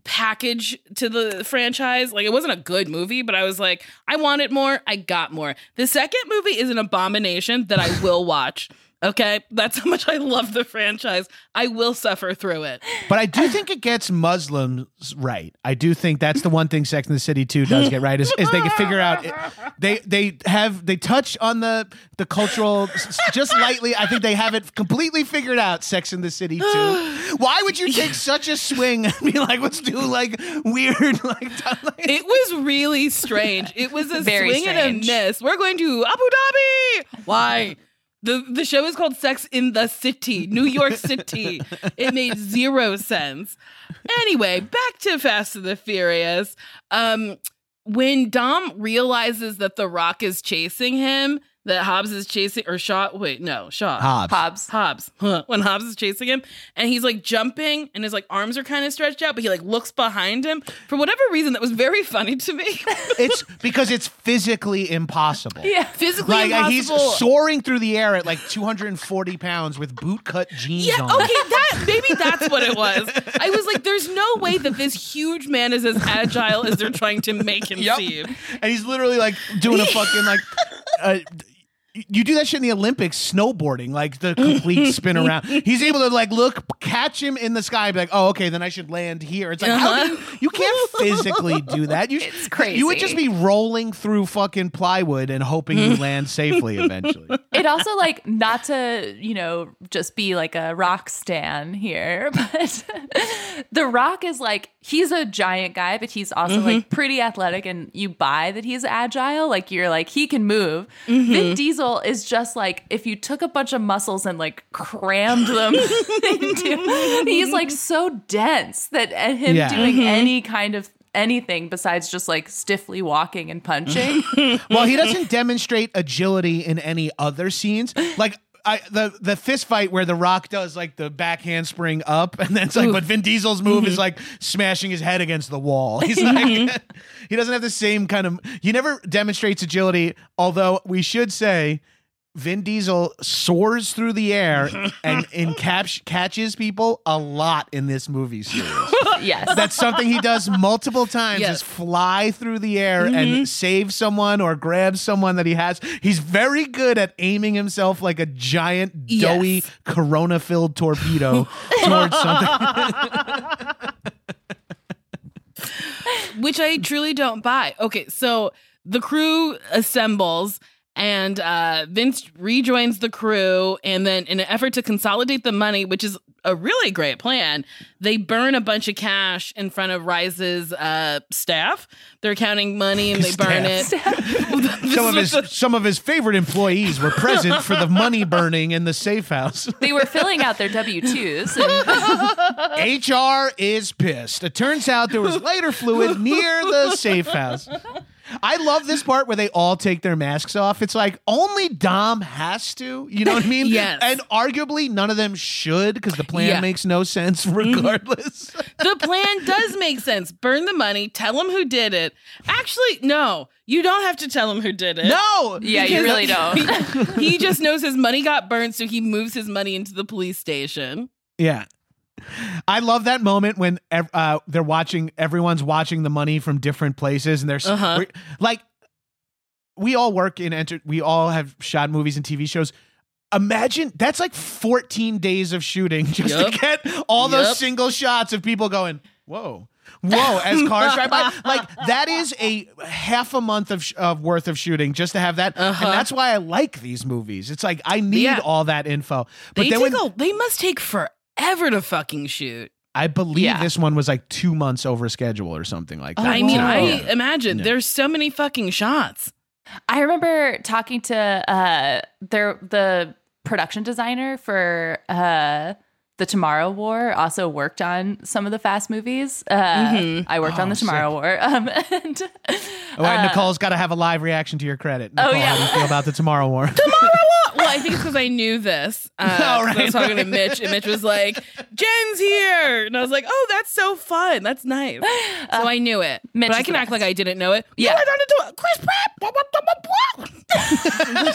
package to the franchise. Like, it wasn't a good movie, but I was like, I wanted more. I got more. The second movie is an abomination that I will watch. Okay? That's how much I love the franchise. I will suffer through it. But I do think it gets Muslims right. I do think that's the one thing Sex and the City two does get right, is, is they can figure out it, they they have they touch on the the cultural just lightly. I think they haven't completely figured out Sex and the City two. Why would you take such a swing and be like, let's do like weird like it was really strange. It was a Very swing strange. and a miss. We're going to Abu Dhabi. Why? The the show is called Sex in the City, New York City. It made zero sense. Anyway, back to Fast and the Furious. Um, when Dom realizes that The Rock is chasing him, that Hobbs is chasing, or Shaw, wait, no, Shaw. Hobbs. Hobbs. Hobbs. Huh. When Hobbs is chasing him, and he's, like, jumping, and his, like, arms are kind of stretched out, but he, like, looks behind him. For whatever reason, that was very funny to me. It's because it's physically impossible. Yeah, physically like, impossible. He's soaring through the air at, like, two hundred forty pounds with bootcut jeans yeah, on. Yeah, okay, that, maybe that's what it was. I was like, there's no way that this huge man is as agile as they're trying to make him yep. seem. And he's literally, like, doing a fucking, like... Uh, you do that shit in the Olympics, snowboarding, like the complete spin around. He's able to like look, catch him in the sky, be like, oh, okay, then I should land here. It's like, uh-huh. how do you, you can't physically do that. You, it's crazy. You would just be rolling through fucking plywood and hoping you land safely eventually. It also like, not to, you know, just be like a rock stan here, but The Rock is like, he's a giant guy, but he's also mm-hmm. like pretty athletic and you buy that he's agile. Like you're like, he can move. Mm-hmm. Vin Diesel is just like if you took a bunch of muscles and like crammed them into, he's like so dense that him yeah. doing mm-hmm. any kind of anything besides just like stiffly walking and punching. Well, he doesn't demonstrate agility in any other scenes. Like I, the the fist fight where The Rock does like the back handspring up, and then it's like, Ooh. but Vin Diesel's move mm-hmm. is like smashing his head against the wall. He's like, he doesn't have the same kind of. He never demonstrates agility. Although we should say, Vin Diesel soars through the air and, and cap- catches people a lot in this movie series. Yes, that's something he does multiple times: yes. is fly through the air mm-hmm. and save someone or grab someone that he has. He's very good at aiming himself like a giant, doughy, yes. Corona-filled torpedo towards something, which I truly don't buy. Okay, so the crew assembles. And uh, Vince rejoins the crew, and then in an effort to consolidate the money, which is a really great plan, they burn a bunch of cash in front of Rise's uh, staff. They're counting money and they staff. burn it. some, of his, the- some of his favorite employees were present for the money burning in the safe house. They were filling out their W two's. And- H R is pissed. It turns out there was lighter fluid near the safe house. I love this part where they all take their masks off. It's like only Dom has to, you know what I mean? Yes. And arguably none of them should because the plan yeah. makes no sense regardless. The plan does make sense. Burn the money. Tell them who did it. Actually, no. You don't have to tell him who did it. No! Yeah, you really don't. He, he just knows his money got burned, so he moves his money into the police station. Yeah. I love that moment when uh, they're watching, everyone's watching the money from different places and they're uh-huh. like, we all work in, enter- we all have shot movies and T V shows. Imagine that's like fourteen days of shooting just yep. to get all yep. those single shots of people going, whoa. Whoa, as cars drive by. Like, that is a half a month of, sh- of worth of shooting just to have that. Uh-huh. And that's why I like these movies. It's like, I need yeah. all that info. But they, then when, a, they must take forever to fucking shoot. I believe yeah. this one was like two months over schedule or something like that. Oh, I mean, I yeah. imagine. Yeah. There's so many fucking shots. I remember talking to uh, their, the production designer for... Uh, The Tomorrow War also worked on some of the Fast movies. Uh, mm-hmm. I worked oh, on The Tomorrow sick. War. Um, and, All right, uh, Nicole's got to have a live reaction to your credit. Nicole, oh, yeah. How do you feel about The Tomorrow War? Tomorrow War! Well, I think it's because I knew this. Uh, oh, right, I was talking right. to Mitch, and Mitch was like, Jen's here! And I was like, oh, that's so fun. That's nice. So uh, I knew it. Mitch but I can act best. Like I didn't know it. Yeah. yeah. Chris Pratt!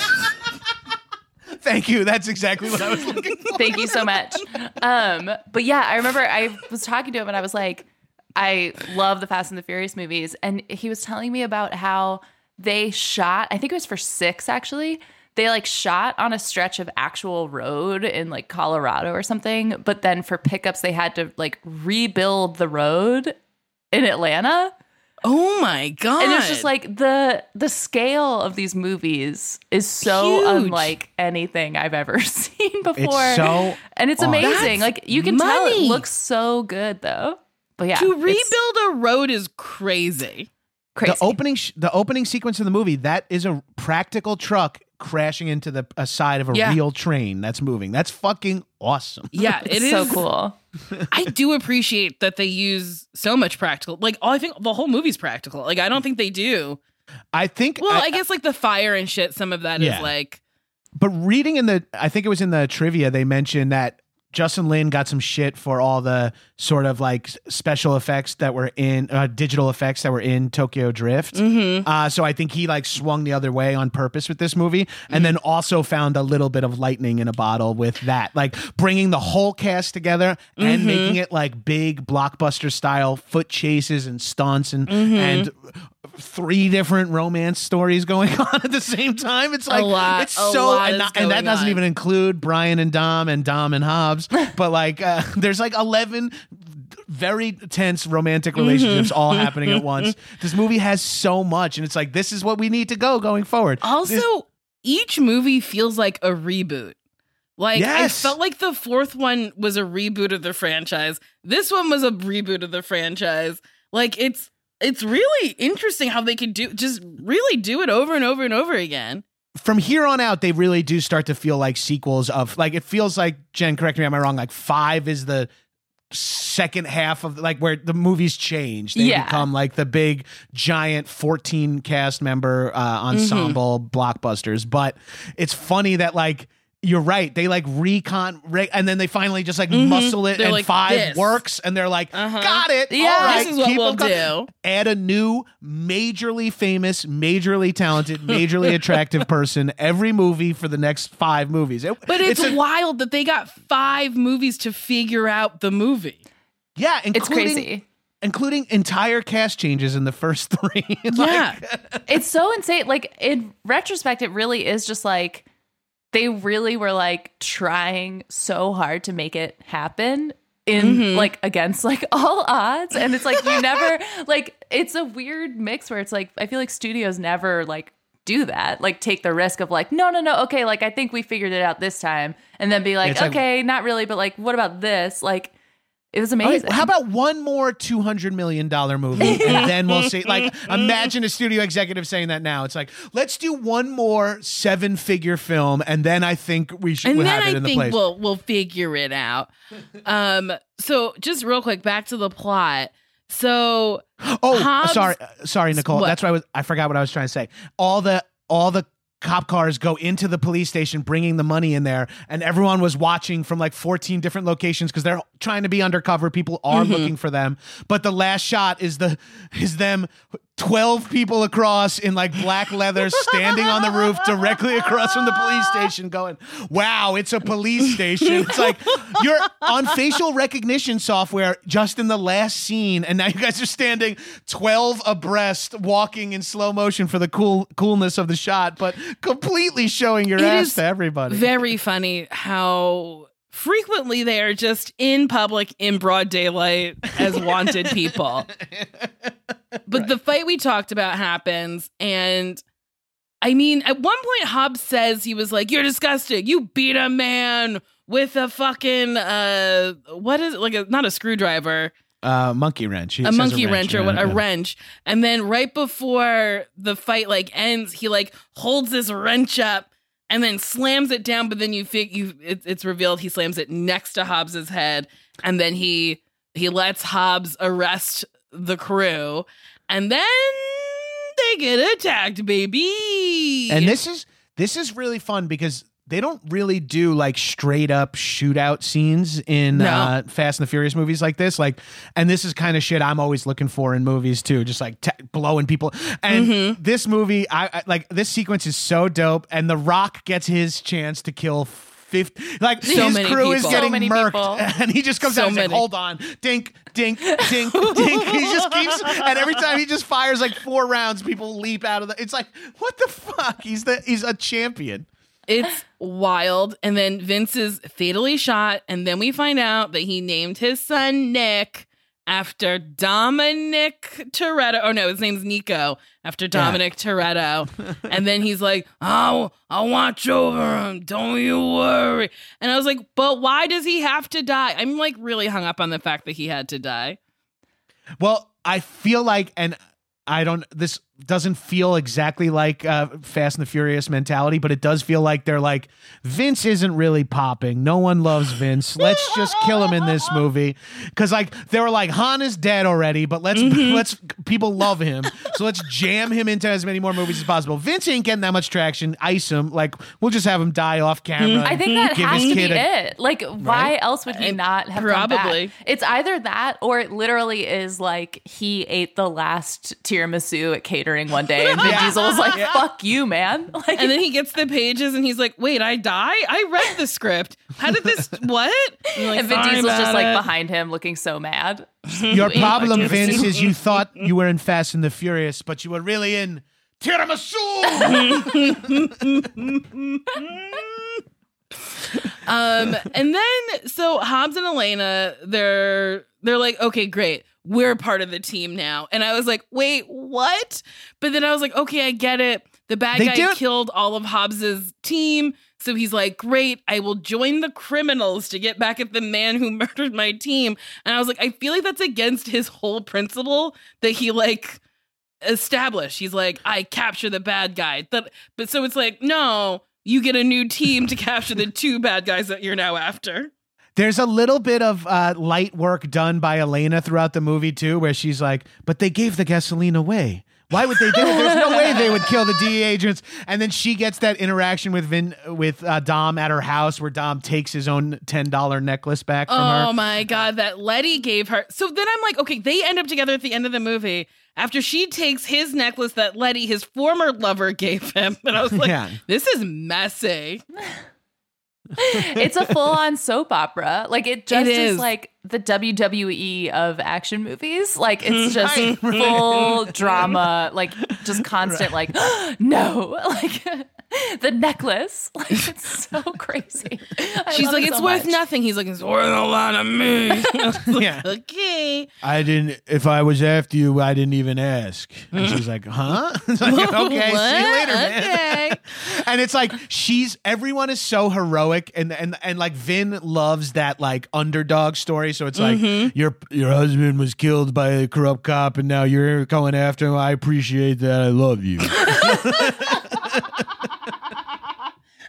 Thank you. That's exactly what I was looking for. Thank you so much. Um, but yeah, I remember I was talking to him and I was like, I love the Fast and the Furious movies. And he was telling me about how they shot, I think it was for six actually, they like shot on a stretch of actual road in like Colorado or something. But then for pickups, they had to like rebuild the road in Atlanta. Oh my God. And it's just like the the scale of these movies is so Huge. unlike anything I've ever seen before. It's so and it's awesome. Amazing. That's like you can money. tell it looks so good though. But yeah. To rebuild a road is crazy. Crazy. The opening sh- the opening sequence of the movie, that is a practical truck crashing into the a side of a yeah. real train that's moving. That's fucking awesome. Yeah, it is so cool. I do appreciate that they use so much practical. Like, all, I think the whole movie's practical. Like, I don't think they do. I think. Well, I, I guess like the fire and shit. Some of that yeah. is like. But reading in the, I think it was in the trivia, they mentioned that Justin Lin got some shit for all the sort of like special effects that were in uh, digital effects that were in Tokyo Drift. Mm-hmm. Uh, so I think he like swung the other way on purpose with this movie, and mm-hmm. then also found a little bit of lightning in a bottle with that, like bringing the whole cast together and mm-hmm. making it like big blockbuster style foot chases and stunts and mm-hmm. and three different romance stories going on at the same time. It's like a lot, it's a so lot and, and that doesn't on. even include Brian and Dom and Dom and Hobbs. But like uh, there's like eleven very tense romantic relationships mm-hmm. all happening at once. This movie has so much, and it's like, this is what we need to go going forward. Also, this- each movie feels like a reboot. Like, yes. I felt like the fourth one was a reboot of the franchise. This one was a reboot of the franchise. Like, it's it's really interesting how they could do just really do it over and over and over again. From here on out, they really do start to feel like sequels of, like, it feels like, Jen, correct me if I'm wrong, like five is the second half of, like, where the movies change. They yeah. become like the big giant fourteen cast member uh, ensemble mm-hmm. blockbusters. But it's funny that, like, you're right. They like recon re- and then they finally just like mm-hmm. muscle it, they're and like, five this. works, and they're like, uh-huh. got it. Yeah, all right, this is what we'll do. Add a new majorly famous, majorly talented, majorly attractive person every movie for the next five movies. It, but it's, it's a, wild that they got five movies to figure out the movie. Yeah, it's crazy. Including entire cast changes in the first three. Like, yeah, it's so insane. Like, in retrospect, it really is just like, they really were like trying so hard to make it happen in mm-hmm. like against like all odds. And it's like, you never like, it's a weird mix where it's like, I feel like studios never like do that, like take the risk of like, no, no, no. Okay. Like, I think we figured it out this time, and then be like, it's okay, like, not really. But like, what about this? Like, it was amazing. Right, how about one more two hundred million dollars movie, and then we'll see. Like, imagine a studio executive saying that now. It's like, let's do one more seven-figure film, and then I think we should we'll have I it in the place. And then I think we'll, we'll figure it out. Um, so just real quick, back to the plot. So Oh, Hobbs, sorry. Sorry, Nicole. What? That's why I was, I forgot what I was trying to say. All the All the... cop cars go into the police station, bringing the money in there, and everyone was watching from like fourteen different locations because they're trying to be undercover. People are mm-hmm. looking for them, but the last shot is the is them twelve people across in like black leather standing on the roof directly across from the police station going, wow, it's a police station. It's like, you're on facial recognition software just in the last scene, and now you guys are standing twelve abreast walking in slow motion for the cool coolness of the shot, but completely showing your it ass to everybody. Very funny how frequently they are just in public in broad daylight as wanted people. But right. The fight we talked about happens, and I mean, at one point Hobbs says, he was like, "You're disgusting. You beat a man with a fucking uh, what is it? Like a not a screwdriver, uh, monkey wrench, he a monkey a wrench, wrench or what? Yeah, a yeah. wrench." And then right before the fight like ends, he like holds this wrench up and then slams it down. But then you fig- you it, it's revealed he slams it next to Hobbs's head, and then he he lets Hobbs arrest the crew, and then they get attacked, baby. And this is this is really fun because they don't really do like straight up shootout scenes in no. uh, Fast and the Furious movies like this. Like, and this is kind of shit I'm always looking for in movies too, just like t- blowing people. And mm-hmm. this movie, I, I like this sequence is so dope. And The Rock gets his chance to kill. fifty, like so his crew people. is getting so murked people. And he just comes so out and like, hold on, dink, dink, dink, dink. He just keeps, and every time he just fires like four rounds, people leap out of the, it's like, what the fuck? He's the, he's a champion. It's wild. And then Vince is fatally shot. And then we find out that he named his son Nick after Dominic Toretto. Oh, no, his name's Nico, after Dominic yeah. Toretto. And then he's like, oh, I'll watch over him. Don't you worry. And I was like, but why does he have to die? I'm like really hung up on the fact that he had to die. Well, I feel like, and I don't, this doesn't feel exactly like uh, Fast and the Furious mentality, but it does feel like they're like, Vince isn't really popping. No one loves Vince. Let's just kill him in this movie. Cause like they were like, Han is dead already, but let's, mm-hmm. let's people love him. So let's jam him into as many more movies as possible. Vince ain't getting that much traction. Ice him. Like we'll just have him die off camera. I think that has to be a, it. Like why right? else would he and not have probably. Come back? It's either that or it literally is like he ate the last tiramisu at catering one day and Vin yeah. Diesel's like yeah. fuck you, man, like, and then he gets the pages and he's like, wait, I die? I read the script, how did this what? And, like, and Vin Diesel's just it. like behind him looking so mad. Your problem, Vince, is you thought you were in Fast and the Furious but you were really in Tiramisu. um and then so Hobbs and Elena they're they're like, okay, great, we're part of the team now. And I was like, wait, what? But then I was like, okay, I get it. The bad they guy did. killed all of Hobbs's team. So he's like, great, I will join the criminals to get back at the man who murdered my team. And I was like, I feel like that's against his whole principle that he like established. He's like, I capture the bad guy. But, but so it's like, no, you get a new team to capture the two bad guys that you're now after. There's a little bit of uh, light work done by Elena throughout the movie, too, where she's like, but they gave the gasoline away. Why would they do it? There's no way they would kill the D E A agents. And then she gets that interaction with Vin, with uh, Dom at her house where Dom takes his own ten dollars necklace back from oh her. Oh, my God. That Letty gave her. So then I'm like, okay, they end up together at the end of the movie after she takes his necklace that Letty, his former lover, gave him. And I was like, yeah. This is messy. It's a full-on soap opera. Like it just it is. is like the W W E of action movies. Like it's just right, full right. drama, like just constant right. like oh, no, like the necklace. Like it's so crazy. I She's like, it it's so worth much. nothing. He's like, it's worth a lot of me. Like, yeah. Okay. I didn't if I was after you, I didn't even ask. And she's like, huh? It's like, okay, what? See you later, man. Okay. And it's like she's everyone is so heroic and and and like Vin loves that like underdog story. So it's like mm-hmm. your your husband was killed by a corrupt cop and now you're going after him. I appreciate that. I love you.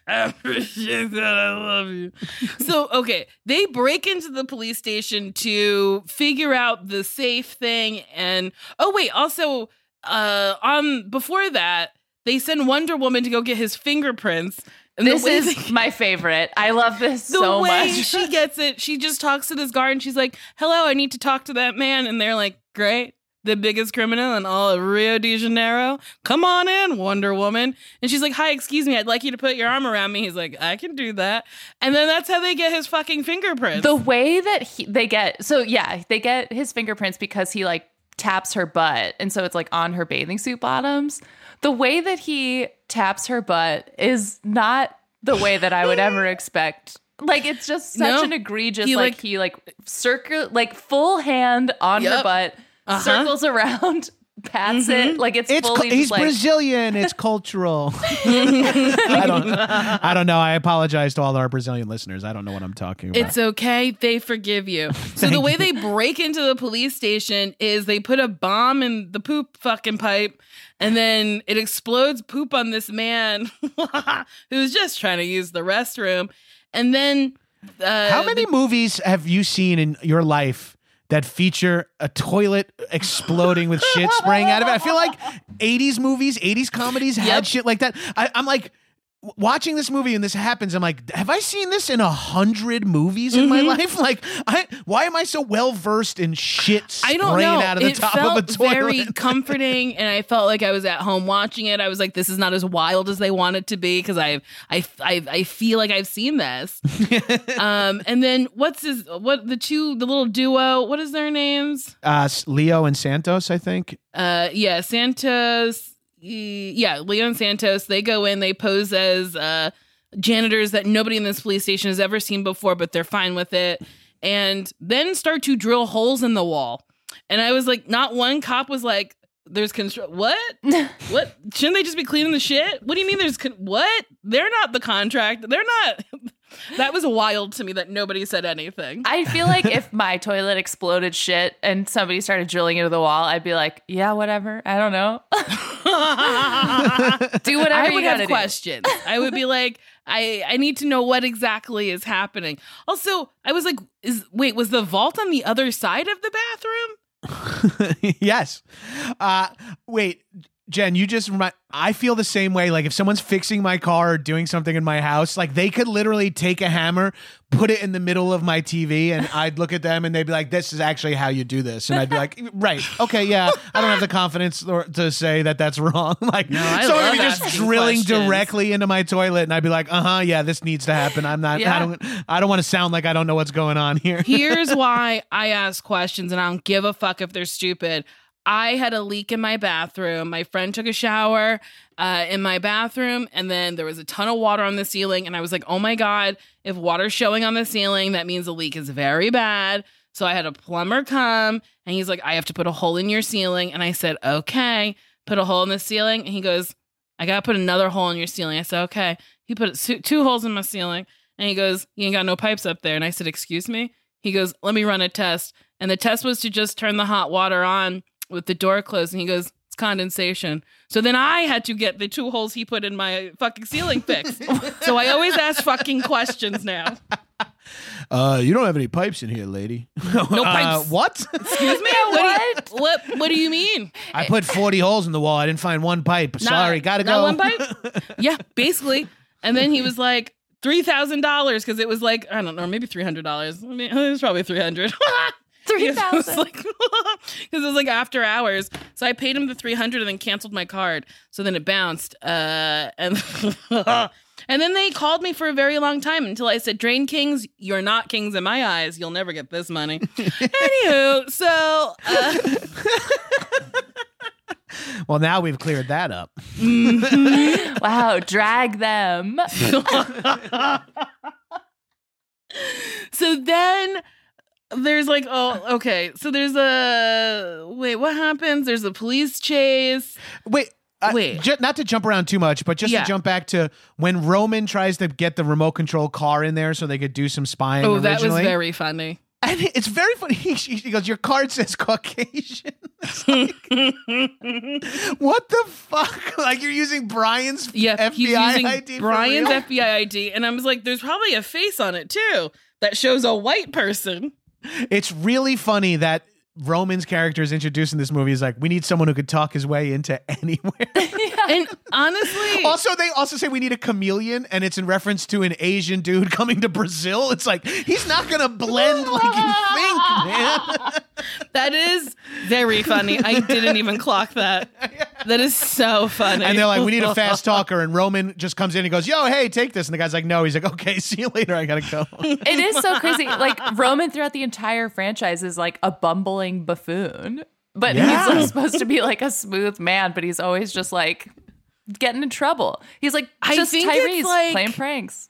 I appreciate that. I love you. So, okay. They break into the police station to figure out the safe thing. And oh wait, also uh um before that, they send Wonder Woman to go get his fingerprints. And this is they, my favorite. I love this so much. The way she gets it, she just talks to this guard and she's like, hello, I need to talk to that man. And they're like, great. The biggest criminal in all of Rio de Janeiro. Come on in, Wonder Woman. And she's like, hi, excuse me, I'd like you to put your arm around me. He's like, I can do that. And then that's how they get his fucking fingerprints. The way that he, they get, so yeah, they get his fingerprints because he like taps her butt. And so it's like on her bathing suit bottoms. The way that he taps her butt is not the way that I would ever expect Like, it's just such no. an egregious, he, like, like, he, like, circle, like, full hand on yep. her butt, uh-huh. circles around, pats mm-hmm. it, like, it's, it's fully... Cu- he's like, Brazilian, it's cultural. I don't I don't know, I apologize to all our Brazilian listeners, I don't know what I'm talking about. It's okay, they forgive you. So the way you. they break into the police station is they put a bomb in the poop fucking pipe, and then it explodes poop on this man who's just trying to use the restroom. And then... Uh, How many the- movies have you seen in your life that feature a toilet exploding with shit spraying out of it? I feel like eighties movies, eighties comedies yep. had shit like that. I, I'm like... watching this movie and this happens, I'm like, have I seen this in a hundred movies in mm-hmm. my life? Like, I, why am I so well versed in shit spraying I don't know. out of the it top of a toilet? It felt very comforting, and I felt like I was at home watching it. I was like, this is not as wild as they want it to be, because I, I, I, I feel like I've seen this. um, and then what's his? What the two? The little duo? What is their names? Uh, Leo and Santos, I think. Uh, yeah, Santos. Yeah, Leon Santos, they go in, they pose as uh, janitors that nobody in this police station has ever seen before, but they're fine with it, and then start to drill holes in the wall. And I was like, not one cop was like, there's construction. What? What? Shouldn't they just be cleaning the shit? What do you mean there's... Con- what? They're not the contract. They're not... That was wild to me that nobody said anything. I feel like if my toilet exploded shit and somebody started drilling into the wall, I'd be like, yeah, whatever. I don't know. Do whatever I would you have questions. Do. I would be like, I, I need to know what exactly is happening. Also, I was like, is wait, was the vault on the other side of the bathroom? Yes. Uh, wait. Jen, you just remind, I feel the same way. Like if someone's fixing my car or doing something in my house, like they could literally take a hammer, put it in the middle of my T V, and I'd look at them and they'd be like, this is actually how you do this. And I'd be like, right. Okay. Yeah. I don't have the confidence or, to say that that's wrong. Like no, I so I'd be just drilling questions. directly into my toilet and I'd be like, uh-huh. Yeah, this needs to happen. I'm not, yeah. I don't, I don't want to sound like I don't know what's going on here. Here's why I ask questions and I don't give a fuck if they're stupid. I had a leak in my bathroom. My friend took a shower uh, in my bathroom, and then there was a ton of water on the ceiling. And I was like, oh my God, if water's showing on the ceiling, that means the leak is very bad. So I had a plumber come, and he's like, I have to put a hole in your ceiling. And I said, okay, put a hole in the ceiling. And he goes, I got to put another hole in your ceiling. I said, okay. He put two holes in my ceiling, and he goes, you ain't got no pipes up there. And I said, excuse me? He goes, let me run a test. And the test was to just turn the hot water on with the door closed, and he goes, it's condensation. So then I had to get the two holes he put in my fucking ceiling fixed. So I always ask fucking questions now. Uh, you don't have any pipes in here, lady. No pipes. Uh, what? Excuse me? What? What, do you, what? What do you mean? I put forty holes in the wall. I didn't find one pipe. Not, Sorry, gotta not go. One pipe? Yeah, basically. And then he was like, three thousand dollars, because it was like, I don't know, maybe three hundred dollars. I mean, it was probably three hundred dollars. three thousand. Like, because it was like after hours. So I paid him the three hundred and then canceled my card. So then it bounced. Uh, and and then they called me for a very long time until I said, Drain Kings, you're not kings in my eyes. You'll never get this money. Anywho, so... Uh, well, now we've cleared that up. Mm-hmm. Wow, drag them. So then... There's like, oh, okay. So there's a, wait, what happens? There's a police chase. Wait, uh, wait. Ju- not to jump around too much, but just yeah. to jump back to when Roman tries to get the remote control car in there so they could do some spying. Oh, originally. That was very funny. And it's very funny. He, he goes, your card says Caucasian. Like, what the fuck? Like, you're using Brian's yeah, F B I he's using I D. Brian's F B I I D. And I was like, there's probably a face on it too that shows a white person. It's really funny that Roman's character is introduced in this movie. Is like, we need someone who could talk his way into anywhere. Yeah. And honestly, also they also say we need a chameleon, and it's in reference to an Asian dude coming to Brazil. It's like, he's not gonna blend like you think, man. That is very funny. I didn't even clock that. That is so funny. And they're like, we need a fast talker, and Roman just comes in and goes, yo, hey, take this. And the guy's like, no. He's like, okay, see you later, I gotta go. It is so crazy. Like, Roman throughout the entire franchise is like a bumble buffoon, but yeah. he's like supposed to be like a smooth man, but he's always just like getting in trouble. He's like just Tyrese, like, playing pranks.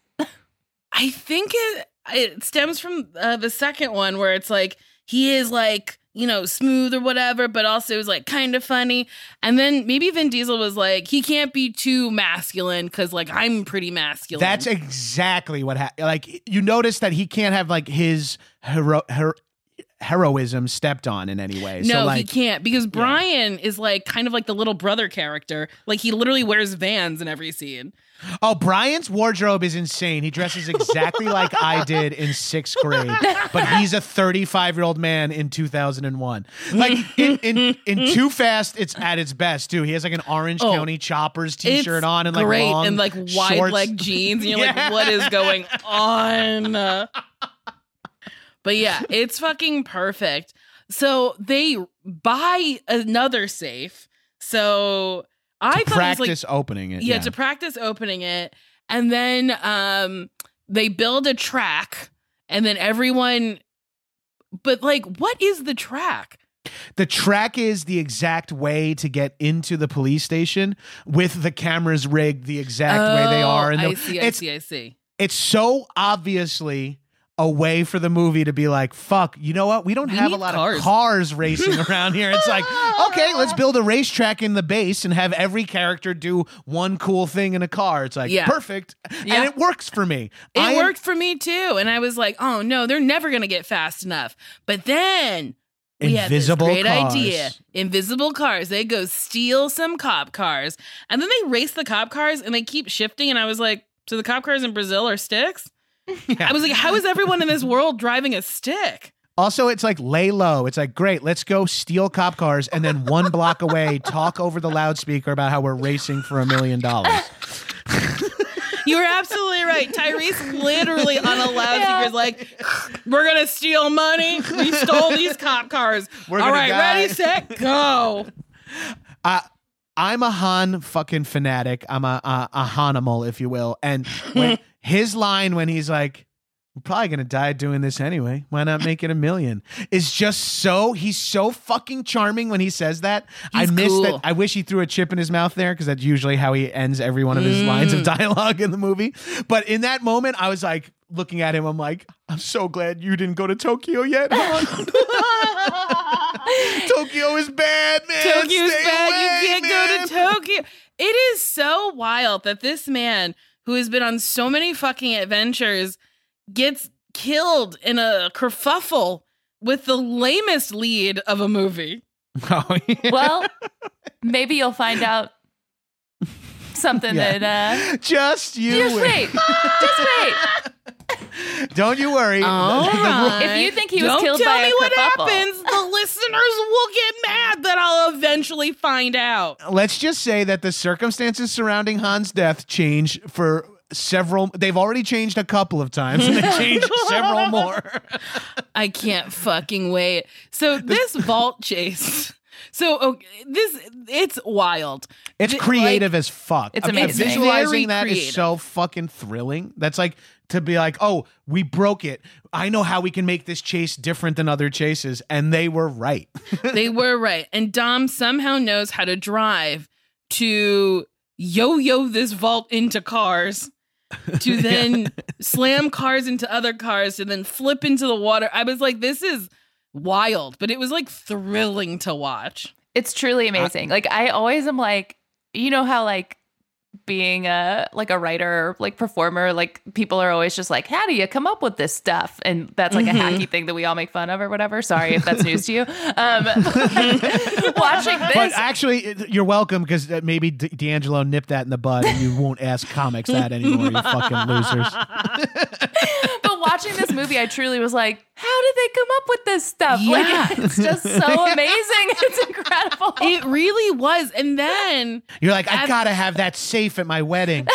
I think it it stems from uh, the second one where it's like he is like, you know, smooth or whatever, but also is like kind of funny. And then maybe Vin Diesel was like, he can't be too masculine because like I'm pretty masculine. That's exactly what happened. Like you notice that he can't have like his hero. Her- heroism stepped on in any way. No, so like, he can't because Brian yeah. is like kind of like the little brother character. Like he literally wears Vans in every scene. Oh, Brian's wardrobe is insane. He dresses exactly like I did in sixth grade, but he's a thirty-five-year-old man in two thousand one. Like in, in, in Too Fast, it's at its best too. He has like an Orange oh, County Choppers t-shirt on and like great. long and like wide shorts. Leg jeans. And you're yeah. like, what is going on? But yeah, it's fucking perfect. So they buy another safe. So I thought practice it was like, opening it. Yeah, yeah, to practice opening it. And then um, they build a track and then everyone. But like, what is the track? The track is the exact way to get into the police station with the cameras rigged the exact oh, way they are. And I see, I see, I see. It's so obviously a way for the movie to be like, fuck, you know what? We don't we have a lot cars. of cars racing around here. It's like, okay, let's build a racetrack in the base and have every character do one cool thing in a car. It's like, yeah. perfect. Yeah. And it works for me. It I worked am- for me too. And I was like, oh no, they're never going to get fast enough. But then we Invisible had this great cars. idea. Invisible cars. They go steal some cop cars. And then they race the cop cars and they keep shifting. And I was like, so the cop cars in Brazil are sticks? Yeah. I was like, how is everyone in this world driving a stick? Also, it's like, lay low. It's like, great, let's go steal cop cars and then one block away, talk over the loudspeaker about how we're racing for a million dollars. You were absolutely right. Tyrese literally on a loudspeaker is yeah. like, we're going to steal money. We stole these cop cars. We're All right, die. ready, set, go. Uh, I'm a Han fucking fanatic. I'm a, a, a Hanimal, if you will. And when... his line when he's like, "We're probably gonna die doing this anyway. Why not make it a million?" is just so he's so fucking charming when he says that. He's I miss cool. that. I wish he threw a chip in his mouth there because that's usually how he ends every one of his mm. lines of dialogue in the movie. But in that moment, I was like looking at him. I'm like, I'm so glad you didn't go to Tokyo yet. Tokyo is bad, man. Tokyo's Stay bad. Away, you can't man. go to Tokyo. It is so wild that this man, who has been on so many fucking adventures, gets killed in a kerfuffle with the lamest lead of a movie. Oh, yeah. Well, maybe you'll find out something yeah. that... Uh, just you just wait. Just wait. Don't you worry. All right. If you think he was Don't killed by a kerfuffle... Don't tell me what happens. The listeners will get mad that I'll eventually find out. Let's just say that the circumstances surrounding Han's death change for several... They've already changed a couple of times, and they changed several more. I can't fucking wait. So this vault chase... So okay, this it's wild. It's creative like, as fuck. It's amazing. I mean, visualizing Very that creative. is so fucking thrilling. That's like to be like, oh, we broke it. I know how we can make this chase different than other chases, and they were right. They were right, and Dom somehow knows how to drive to yo-yo this vault into cars, to then yeah. slam cars into other cars, to then flip into the water. I was like, this is wild, but it was like thrilling to watch. It's truly amazing. Like I always am like, you know how like being a like a writer, like performer, like people are always just like, how do you come up with this stuff? And that's like mm-hmm. a hacky thing that we all make fun of or whatever. Sorry if that's news to you. Um, watching this, but actually, you're welcome because maybe D- D'Angelo nipped that in the bud, and you won't ask comics that anymore. You fucking losers. Watching this movie, I truly was like, how did they come up with this stuff? Yeah. Like, it's just so amazing. It's incredible. It really was. And then you're like, I gotta have that safe at my wedding.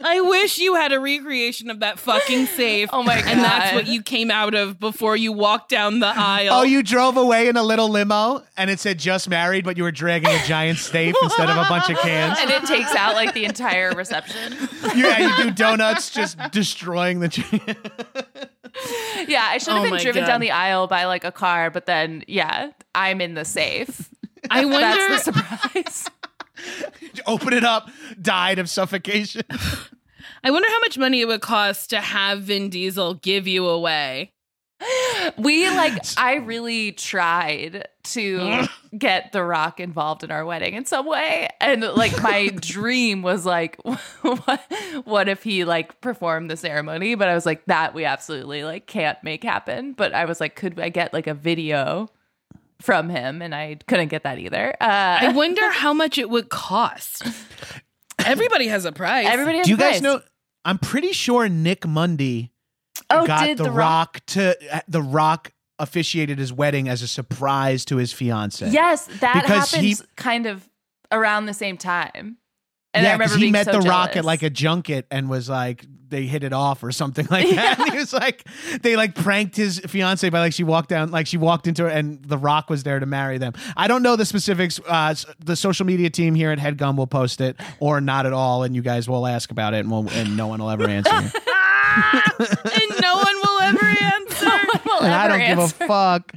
I wish you had a recreation of that fucking safe. Oh my God. And that's what you came out of before you walked down the aisle. Oh, you drove away in a little limo and it said just married, but you were dragging a giant safe instead of a bunch of cans. And it takes out like the entire reception. Yeah, you do donuts just destroying the ch- Yeah, I should have oh been driven God. down the aisle by like a car, but then, yeah, I'm in the safe. I wonder. That's the surprise. Open it up, died of suffocation. I wonder how much money it would cost to have Vin Diesel give you away. We like, I really tried to get The Rock involved in our wedding in some way. And like my dream was like, what, what if he like performed the ceremony? But I was like, that we absolutely like can't make happen. But I was like, could I get like a video from him? And I couldn't get that either. Uh, I wonder how much it would cost. Everybody has a price. Everybody has Do you a price. guys know? I'm pretty sure Nick Mundy Oh, got did the, the Rock, Rock to uh, the Rock officiated his wedding as a surprise to his fiance. Yes, that because happens he, kind of around the same time. And yeah, I remember he being met so the jealous. Rock at like a junket and was like, they hit it off or something like that. Yeah. And he was like, they like pranked his fiance by like she walked down, like she walked into it, and the Rock was there to marry them. I don't know the specifics. Uh, the social media team here at HeadGum will post it or not at all, and you guys will ask about it, and, we'll, and no one will ever answer. And no one will ever answer. No one will ever I don't answer. give a fuck.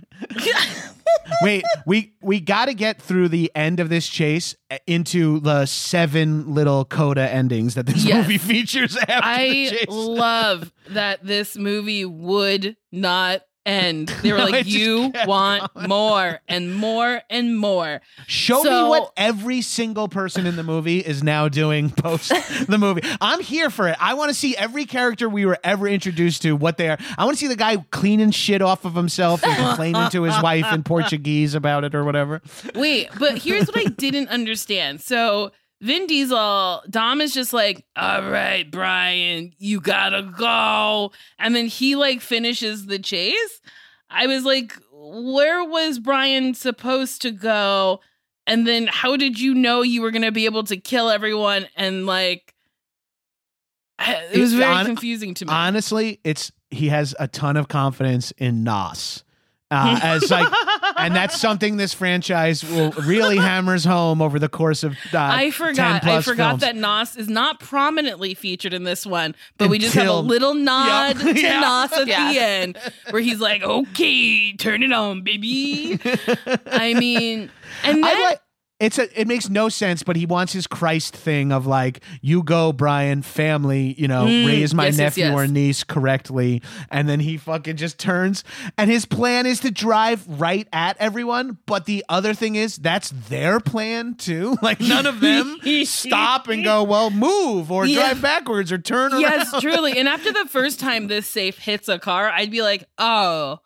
Wait, we we got to get through the end of this chase into the seven little coda endings that this yes. movie features after I the chase. I love that this movie would not end. They were no, like, you want on. more and more and more. Show so, me what every single person in the movie is now doing post the movie. I'm here for it. I want to see every character we were ever introduced to, what they are. I want to see the guy cleaning shit off of himself and complaining to his wife in Portuguese about it or whatever. Wait, but here's what I didn't understand. So Vin Diesel, Dom is just like, all right, Brian, you gotta go. And then he like finishes the chase. I was like, where was Brian supposed to go? And then how did you know you were going to be able to kill everyone? And like, it was very on- confusing to me. Honestly, it's he has a ton of confidence in Nas. Uh, as like, and that's something this franchise will really hammers home over the course of. Uh, I forgot. I forgot films. that Nas is not prominently featured in this one, but Until, we just have a little nod yep, to yeah, Nas at yeah. the end, where he's like, "Okay, turn it on, baby." I mean, and that. I like- It's a, it makes no sense, but he wants his Christ thing of like, you go, Brian, family, you know, mm, raise my yes, nephew yes, yes. or niece correctly. And then he fucking just turns. And his plan is to drive right at everyone. But the other thing is that's their plan, too. Like none of them stop and go, well, move or yeah. drive backwards or turn around. Yes, truly. And after the first time this safe hits a car, I'd be like, oh.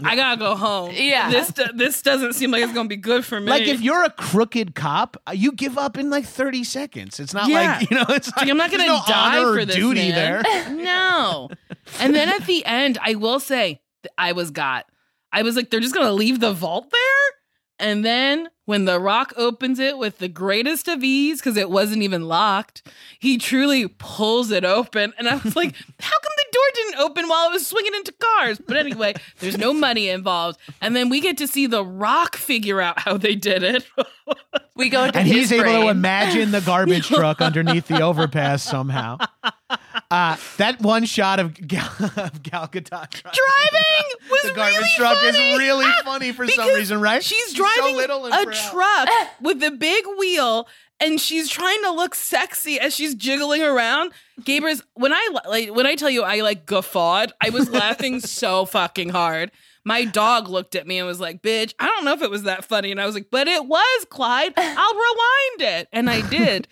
I gotta go home. Yeah, this this doesn't seem like it's gonna be good for me. Like if you're a crooked cop, you give up in like thirty seconds. It's not yeah. like you know. It's like, like I'm not gonna no die for this duty man. there. No. And then at the end, I will say I was got. I was like, they're just gonna leave the vault there. And then when The Rock opens it with the greatest of ease, because it wasn't even locked, he truly pulls it open, and I was like, how come? Door didn't open while it was swinging into cars. But anyway, there's no money involved. And then we get to see The Rock figure out how they did it. we go into And his he's brain. able to imagine the garbage truck underneath the overpass somehow. Uh, that one shot of Gal, of Gal Gadot driving, driving was the garbage really truck funny. is really ah, funny for some reason, right? She's driving she's so a truck out. with a big wheel. And she's trying to look sexy as she's jiggling around. Gabrus, when I like, when I tell you I like guffawed, I was laughing so fucking hard. My dog looked at me and was like, "Bitch, I don't know if it was that funny." And I was like, "But it was, Clyde. I'll rewind it," and I did.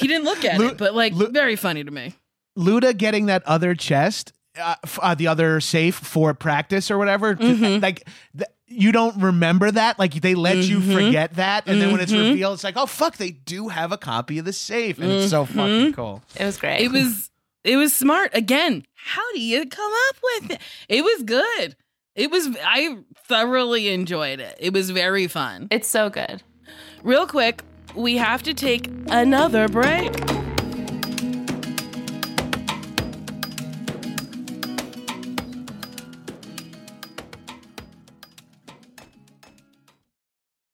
He didn't look at Lu- it, but like, Lu- very funny to me. Luda getting that other chest, uh, f- uh, the other safe for practice or whatever, mm-hmm. like. Th- You don't remember that? Like, they let mm-hmm. you forget that. And mm-hmm. then when it's revealed, it's like, oh, fuck, they do have a copy of the safe. And mm-hmm. it's so fucking cool. It was great. It was it was smart. Again, how do you come up with it? It was good. It was, I thoroughly enjoyed it. It was very fun. It's so good. Real quick, we have to take another break.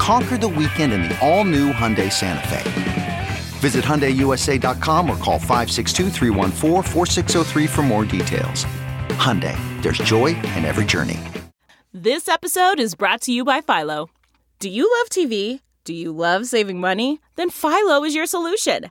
Conquer the weekend in the all-new Hyundai Santa Fe. Visit Hyundai U S A dot com or call five six two, three one four, four six zero three for more details. Hyundai, there's joy in every journey. This episode is brought to you by Philo. Do you love T V? Do you love saving money? Then Philo is your solution.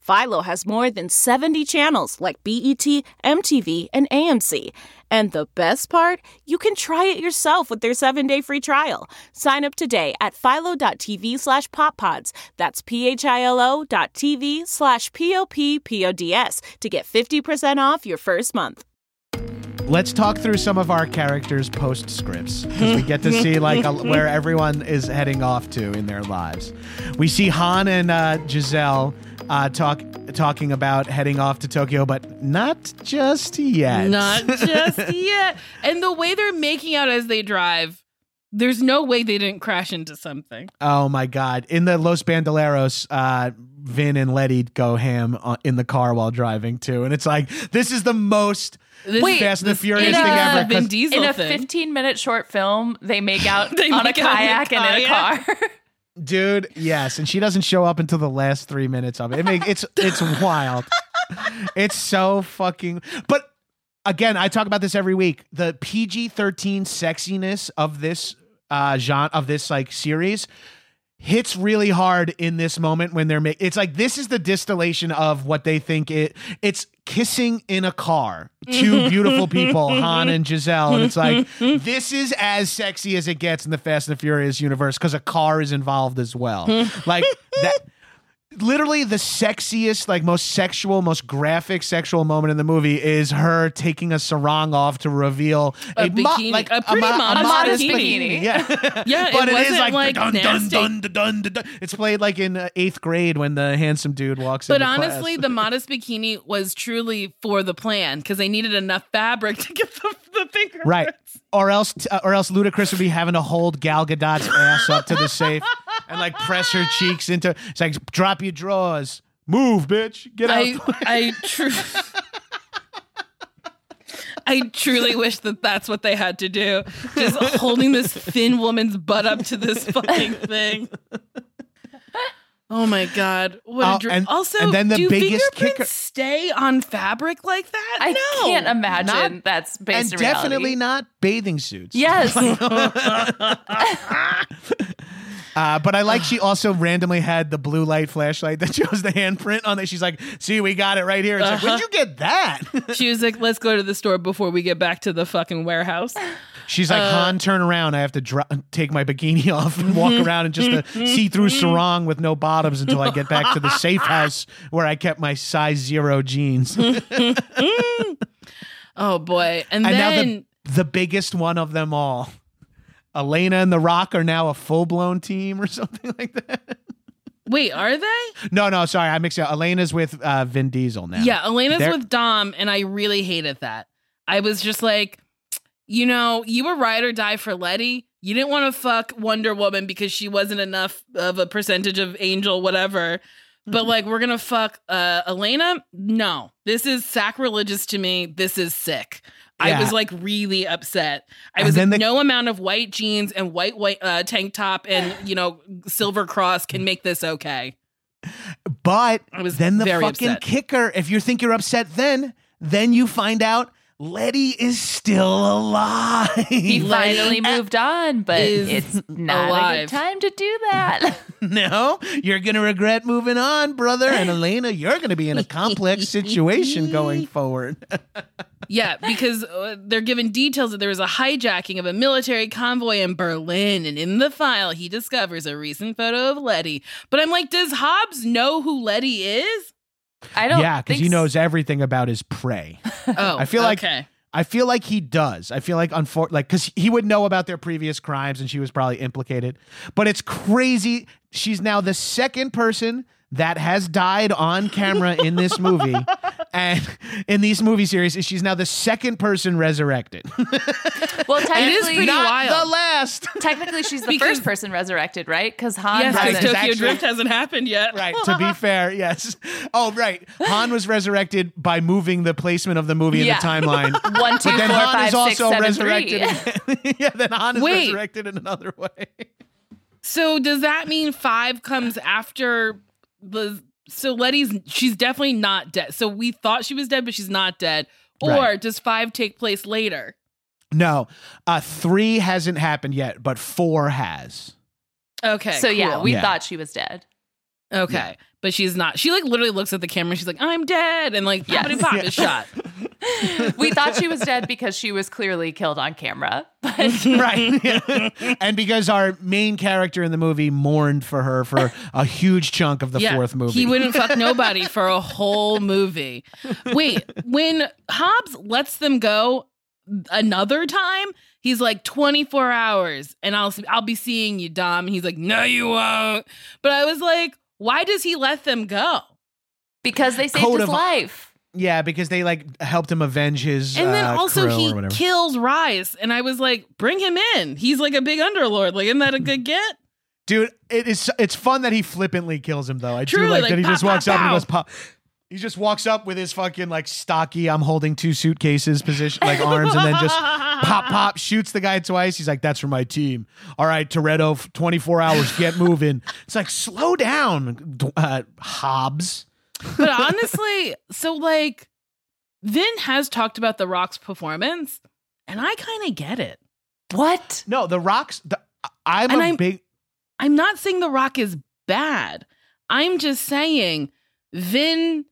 Philo has more than seventy channels like B E T, M T V, and A M C. And the best part? You can try it yourself with their seven-day free trial. Sign up today at philo.tv slash poppods. That's P-H-I-L-O dot TV slash P-O-P-P-O-D-S to get fifty percent off your first month. Let's talk through some of our characters' postscripts, because we get to see like a, where everyone is heading off to in their lives. We see Han and uh, Giselle uh, talk talking about heading off to Tokyo, but not just yet. Not just yet. And the way they're making out as they drive, there's no way they didn't crash into something. Oh my God! In the Los Bandoleros, uh, Vin and Letty go ham in the car while driving too, and it's like this is the most. This Wait, Fast and the Furious thing ever. Vin Diesel in a fifteen-minute short film, they make out they on make a kayak and in a car. Dude, yes, and she doesn't show up until the last three minutes of it. It make, it's it's wild. It's so fucking. But again, I talk about this every week. The P G thirteen sexiness of this uh, genre of this like series hits really hard in this moment when they're making. It's like this is the distillation of what they think it. It's. Kissing in a car, two beautiful people, Han and Giselle, and it's like this is as sexy as it gets in the Fast and the Furious universe because a car is involved as well. Like that, literally the sexiest, like most sexual, most graphic sexual moment in the movie is her taking a sarong off to reveal a, a bikini, mo- like a pretty a mo- modest, a modest bikini. bikini. Yeah, yeah, but it, it is like, like dun, dun, dun, dun, dun, dun, dun. It's played like in uh, eighth grade when the handsome dude walks in. But honestly, the modest bikini was truly for the plan because they needed enough fabric to get the, the finger right, hurts. or else, uh, or else Ludacris would be having to hold Gal Gadot's ass up to the safe. And like press her cheeks into. It's like drop your drawers, move, bitch, get out. I I, tru- I truly wish that that's what they had to do. Just holding this thin woman's butt up to this fucking thing. Oh my God! What uh, a dr- and, also, and then the do biggest fingerprints kicker- stay on fabric like that? I no. can't imagine not, that's based on reality. And definitely not bathing suits. Yes. Uh, but I like she also randomly had the blue light flashlight that shows the handprint on it. She's like, see, we got it right here. It's uh-huh. like, where'd you get that? She was like, let's go to the store before we get back to the fucking warehouse. She's like, uh, Han, turn around. I have to dro- take my bikini off and walk around in just a see-through sarong with no bottoms until I get back to the safe house where I kept my size zero jeans. Oh, boy. And, and then now the, the biggest one of them all. Elena and The Rock are now a full-blown team or something like that. Wait, are they? No, no, sorry. I mixed it up. Elena's with uh, Vin Diesel now. Yeah, Elena's They're- with Dom, and I really hated that. I was just like, you know, you were ride or die for Letty. you didn't want to fuck Wonder Woman because she wasn't enough of a percentage of Angel, whatever. But mm-hmm. like, we're going to fuck uh, Elena. No, this is sacrilegious to me. This is sick. Yeah. I was like really upset. I was like, the- no amount of white jeans and white, white uh, tank top and, you know, silver cross can make this okay. But I was then the fucking upset. Kicker. If you think you're upset, then then you find out Letty is still alive. He finally moved on, but it's not alive. A good time to do that. No, you're going to regret moving on, brother. And Elena, you're going to be in a complex situation going forward. Yeah, because uh, they're given details that there was a hijacking of a military convoy in Berlin. And in the file, he discovers a recent photo of Letty. But I'm like, does Hobbs know who Letty is? I don't. Yeah, because he knows everything about his prey. Oh, I feel like okay. I feel like he does. I feel like unfor- like because he would know about their previous crimes, and she was probably implicated. But it's crazy. She's now the second person that has died on camera in this movie, and in these movie series, she's now the second person resurrected. Well, technically, it is pretty not wild. The last. Technically, she's the because, first person resurrected, right? Because Han, yes, right, Tokyo actually, Drift hasn't happened yet. Right. To be fair, yes. Oh, right. Han was resurrected by moving the placement of the movie yeah. in the timeline. One, two, but then four, Han five, is also six, seven, resurrected. Yeah. Then Han is Wait. resurrected in another way. So does that mean five comes after? The, so Letty's she's definitely not dead. So we thought she was dead, but she's not dead. Or right. does five take place later? No, uh, three hasn't happened yet, but four has. Okay, so cool. yeah, we yeah. thought she was dead. Okay, yeah. But she's not. She like literally looks at the camera. She's like, "I'm dead," and like yes. pop yeah. is shot. We thought she was dead because she was clearly killed on camera, but right, yeah. and because our main character in the movie mourned for her for a huge chunk of the yeah, fourth movie. He wouldn't fuck nobody for a whole movie. Wait, when Hobbs lets them go another time, he's like twenty-four hours, and I'll I'll be seeing you, Dom. And he's like, "No, you won't." But I was like, why does he let them go? Because they saved Code his of- life. Yeah, because they like helped him avenge his. And then uh, also he kills Rice, and I was like, "Bring him in. He's like a big underlord. Like, isn't that a good get?" Dude, it is. It's fun that he flippantly kills him, though. I Truly, do like, like that he pop, just walks pop, up pow. and goes pop. He just walks up with his fucking like stocky, I'm holding two suitcases position, like arms, and then just pop pop shoots the guy twice. He's like, "That's for my team. All right, Toretto, twenty-four hours, get moving." It's like, slow down, uh, Hobbs. But honestly, so like Vin has talked about The Rock's performance, and I kind of get it. What? No, The Rock's. The, I'm and a I'm, big. I'm not saying The Rock is bad. I'm just saying Vin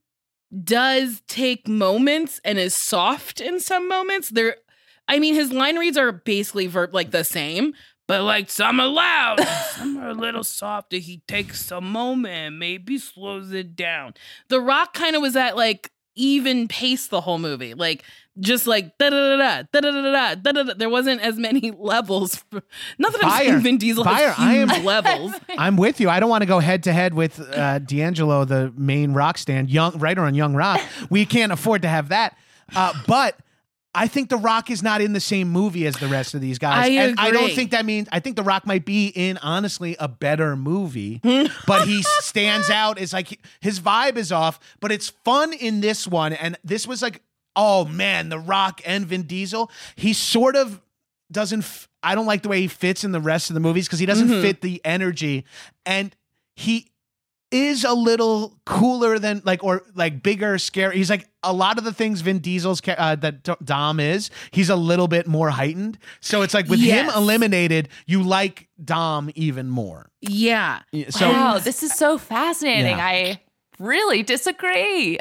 does take moments and is soft in some moments. There, I mean, his line reads are basically verb like the same. But like some are loud, some are a little softer. He takes a moment, maybe slows it down. The Rock kind of was at like even pace the whole movie, like just like da da da da da da da da da. There wasn't as many levels. For, not that Fire. I'm saying Vin Diesel Fire. has huge I am, levels. I'm with you. I don't want to go head to head with uh, D'Angelo, the main rock stand young writer on Young Rock. We can't afford to have that, uh, but. I think The Rock is not in the same movie as the rest of these guys. I agree. And I don't think that means, I think The Rock might be in, honestly, a better movie, but he stands out as like, his vibe is off, but it's fun in this one. And this was like, oh man, The Rock and Vin Diesel, he sort of doesn't, f- I don't like the way he fits in the rest of the movies because he doesn't mm-hmm. fit the energy. And he is a little cooler than like, or like bigger, scary. He's like, a lot of the things Vin Diesel's uh, that Dom is, he's a little bit more heightened. So it's like with yes. him eliminated, you like Dom even more. Yeah. So, wow, this is so fascinating. Yeah. I really disagree.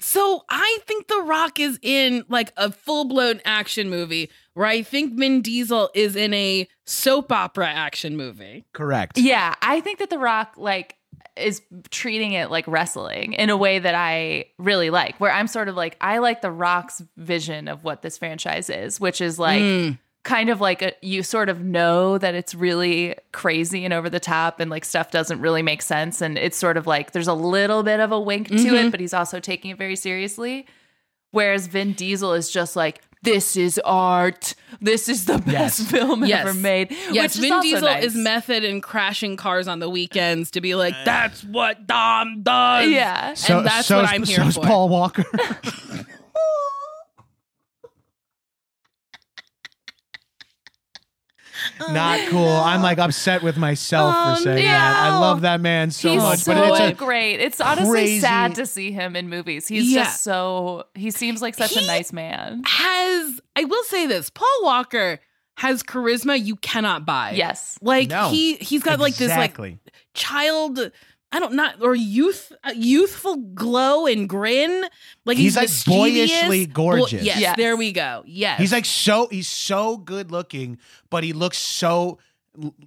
So I think The Rock is in like a full-blown action movie where I think Vin Diesel is in a soap opera action movie. Correct. Yeah, I think that The Rock like is treating it like wrestling in a way that I really like, where I'm sort of like, I like The Rock's vision of what this franchise is, which is like mm. kind of like a, you sort of know that it's really crazy and over the top and like stuff doesn't really make sense. And it's sort of like, there's a little bit of a wink mm-hmm. to it, but he's also taking it very seriously. Whereas Vin Diesel is just like, this is art. This is the best yes. film yes. ever made. Yes, which Vin is Diesel nice. Is method in crashing cars on the weekends to be like, that's what Dom does. Yeah. So, and that's so what I'm here so for. So is Paul Walker. Not cool. I'm like upset with myself um, for saying no. that. I love that man so he's much. So but it's a great. It's honestly crazy... sad to see him in movies. He's yeah. just so, he seems like such he a nice man. Has, I will say this, Paul Walker has charisma you cannot buy. Yes. Like no. he, he's got exactly. like this like child, I don't not or youth, uh, youthful glow and grin. Like he's, he's like boyishly gorgeous. Well, yes, yes, there we go. Yes, he's like so he's so good looking, but he looks so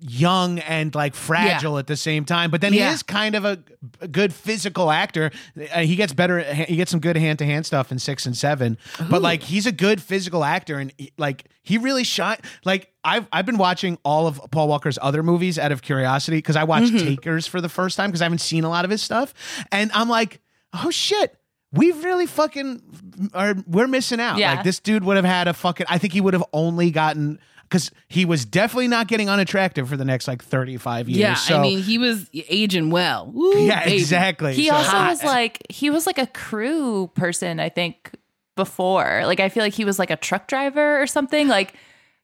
young and like fragile yeah. at the same time. But then yeah. he is kind of a, a good physical actor. Uh, he gets better. He gets some good hand to hand stuff in six and seven. Ooh. But like he's a good physical actor, and he, like he really shot like. I've I've been watching all of Paul Walker's other movies out of curiosity because I watched mm-hmm. Takers for the first time because I haven't seen a lot of his stuff, and I'm like, oh shit, we really fucking are we're missing out. Yeah. Like this dude would have had a fucking. I think he would have only gotten because he was definitely not getting unattractive for the next like thirty-five years. Yeah, so, I mean he was aging well. Ooh, yeah, baby. Exactly. He so, also hot. was like he was like a crew person. I think before, like I feel like he was like a truck driver or something like.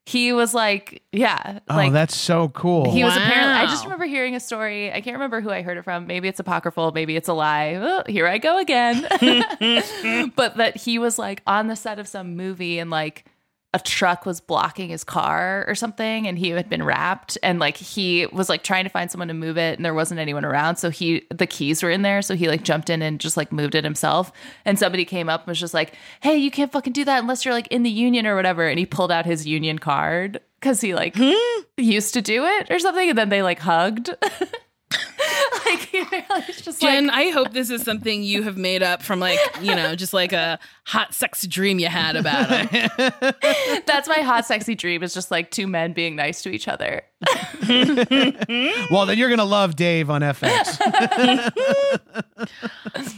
He was like, yeah. Like, oh, that's so cool. He was wow. apparently, I just remember hearing a story. I can't remember who I heard it from. Maybe it's apocryphal. Maybe it's a lie. Oh, here I go again. But that he was like on the set of some movie and like a truck was blocking his car or something. And he had been wrapped and like, he was like trying to find someone to move it and there wasn't anyone around. So he, the keys were in there. So he like jumped in and just like moved it himself. And somebody came up and was just like, hey, you can't fucking do that unless you're like in the union or whatever. And he pulled out his union card cause he like hmm? used to do it or something. And then they like hugged. Like, you know, it's just Jen, like, I hope this is something you have made up from like, you know, just like a hot, sexy dream you had about him. That's my hot, sexy dream is just like two men being nice to each other. Well, then you're going to love Dave on F X.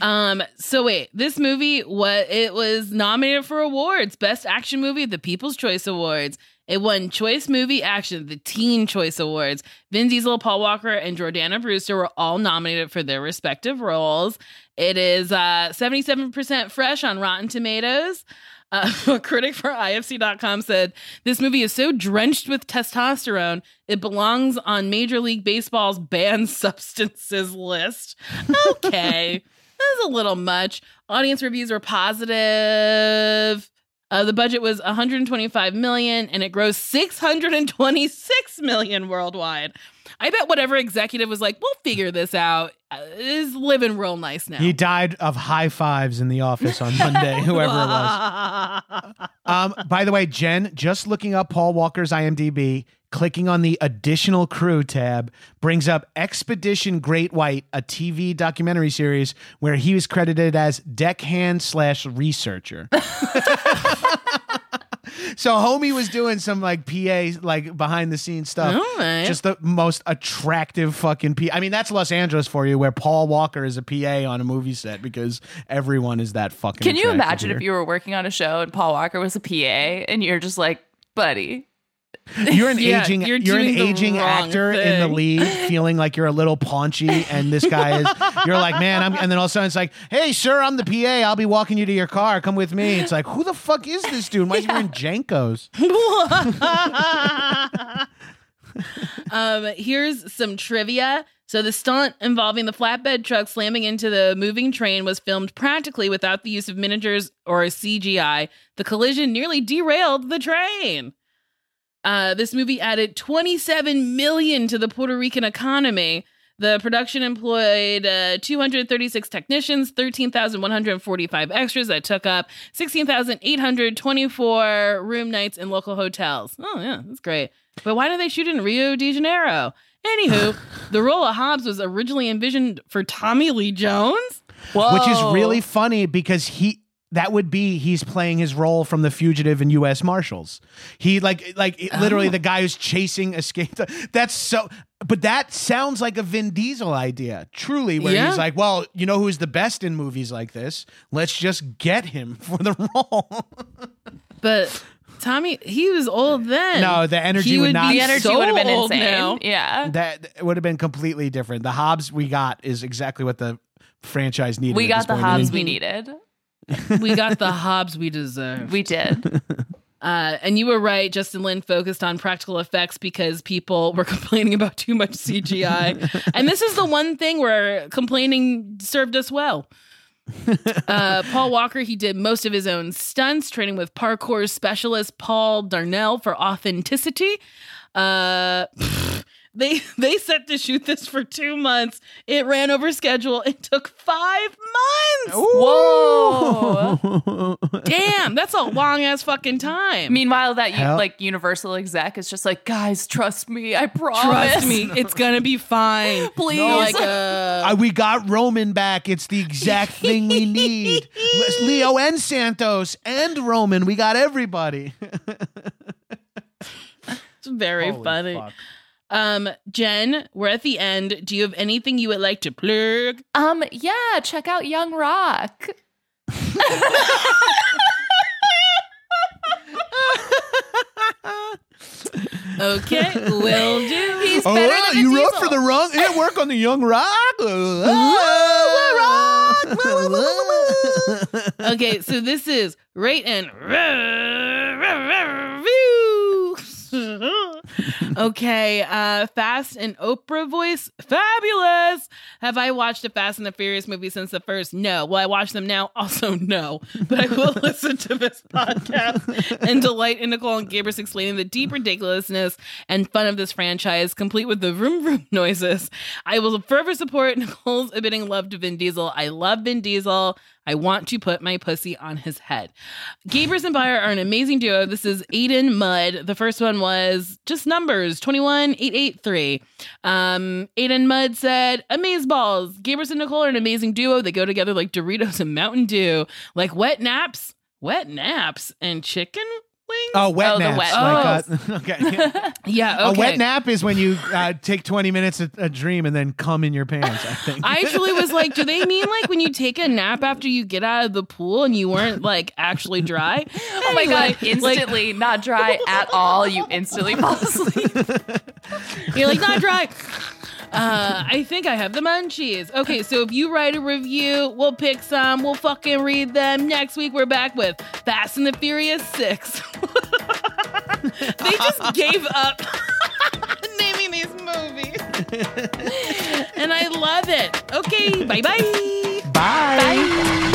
um. So wait, this movie, what it was nominated for awards, Best Action Movie at the People's Choice Awards. It won Choice Movie Action, the Teen Choice Awards. Vin Diesel, Paul Walker, and Jordana Brewster were all nominated for their respective roles. It is uh, seventy-seven percent fresh on Rotten Tomatoes. Uh, a critic for I F C dot com said, this movie is so drenched with testosterone, it belongs on Major League Baseball's banned substances list. Okay. That was a little much. Audience reviews were positive. Uh, the budget was one hundred twenty-five million dollars, and it grossed six hundred twenty-six million dollars worldwide. I bet whatever executive was like, we'll figure this out, uh, is living real nice now. He died of high fives in the office on Monday, whoever it was. Um, by the way, Jen, just looking up Paul Walker's I M D B, clicking on the additional crew tab brings up Expedition Great White, a T V documentary series where he was credited as deckhand slash researcher. So homie was doing some like P A, like behind the scenes stuff. All right. Just the most attractive fucking P A. I mean, that's Los Angeles for you, where Paul Walker is a P A on a movie set because everyone is that fucking. Can you imagine here. If you were working on a show and Paul Walker was a P A and you're just like, buddy. You're an yeah, aging you're, you're an aging actor thing. In the lead, feeling like you're a little paunchy and this guy is you're like, man, I'm and then all of a sudden it's like, hey sir, I'm the P A, I'll be walking you to your car, come with me. It's like, who the fuck is this dude? Why is yeah. he wearing Jankos? um, here's some trivia. So the stunt involving the flatbed truck slamming into the moving train was filmed practically without the use of miniatures or C G I. The collision nearly derailed the train. Uh, this movie added twenty-seven million dollars to the Puerto Rican economy. The production employed uh, two hundred thirty-six technicians, thirteen thousand one hundred forty-five extras that took up sixteen thousand eight hundred twenty-four room nights in local hotels. Oh, yeah, that's great. But why did they shoot in Rio de Janeiro? Anywho, the role of Hobbs was originally envisioned for Tommy Lee Jones. Whoa. Which is really funny because he... That would be he's playing his role from The Fugitive and U S Marshals. He like like oh. literally the guy who's chasing escaped. That's so. But that sounds like a Vin Diesel idea, truly, where yeah. he's like, well, you know who's the best in movies like this? Let's just get him for the role. But Tommy, he was old then. No, the energy he would, would not. The energy so would have been insane. Now. Yeah, that would have been completely different. The Hobbs we got is exactly what the franchise needed. We got the Hobbs we needed. We got the Hobbs we deserved. We did. Uh, and you were right. Justin Lin focused on practical effects because people were complaining about too much C G I. And this is the one thing where complaining served us well. Uh, Paul Walker, he did most of his own stunts, training with parkour specialist Paul Darnell for authenticity. Uh, they they set to shoot this for two months. It ran over schedule. It took five months. Ooh. Whoa! Damn, that's a long ass fucking time. Meanwhile, that Hell. like Universal exec is just like, guys, trust me, I promise, trust me, it's gonna be fine. Please, no, like, uh, I, we got Roman back. It's the exact thing we need. Leo and Santos and Roman. We got everybody. It's very Holy funny. Fuck. Um, Jen, we're at the end. Do you have anything you would like to plug? Um, yeah, check out Young Rock. Okay, will do. He's oh, better well, than you Diesel. Wrote for the wrong. It work on the Young Rock. Okay, so this is rate and review. Okay, uh, Fast and Oprah voice, fabulous. Have I watched a Fast and the Furious movie since the first? No. Will I watch them now? Also, no. But I will listen to this podcast and delight in Nicole and Gabrus explaining the deep ridiculousness and fun of this franchise, complete with the vroom vroom noises. I will forever support Nicole's admitting love to Vin Diesel. I love Vin Diesel. I want to put my pussy on his head. Gabrus and Byer are an amazing duo. This is Aiden Mudd. The first one was just numbers, twenty-one eight eighty-three. Um, Aiden Mudd said, amazeballs. Gabrus and Nicole are an amazing duo. They go together like Doritos and Mountain Dew. Like wet naps, wet naps, and chicken wings? Oh, wet oh, naps. Wet. Like, oh. uh, okay. Yeah. yeah okay. A wet nap is when you uh, take twenty minutes a, a dream and then cum in your pants, I think. I actually was like, do they mean like when you take a nap after you get out of the pool and you weren't like actually dry? Oh my anyway, God, instantly like, not dry at all. You instantly fall asleep. You're like, not dry. Uh, I think I have the munchies. Okay, so if you write a review, we'll pick some. We'll fucking read them. Next week, we're back with Fast and the Furious six. They just gave up naming these movies. And I love it. Okay, bye-bye. Bye. Bye.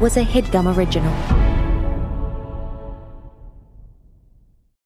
Was a HeadGum original.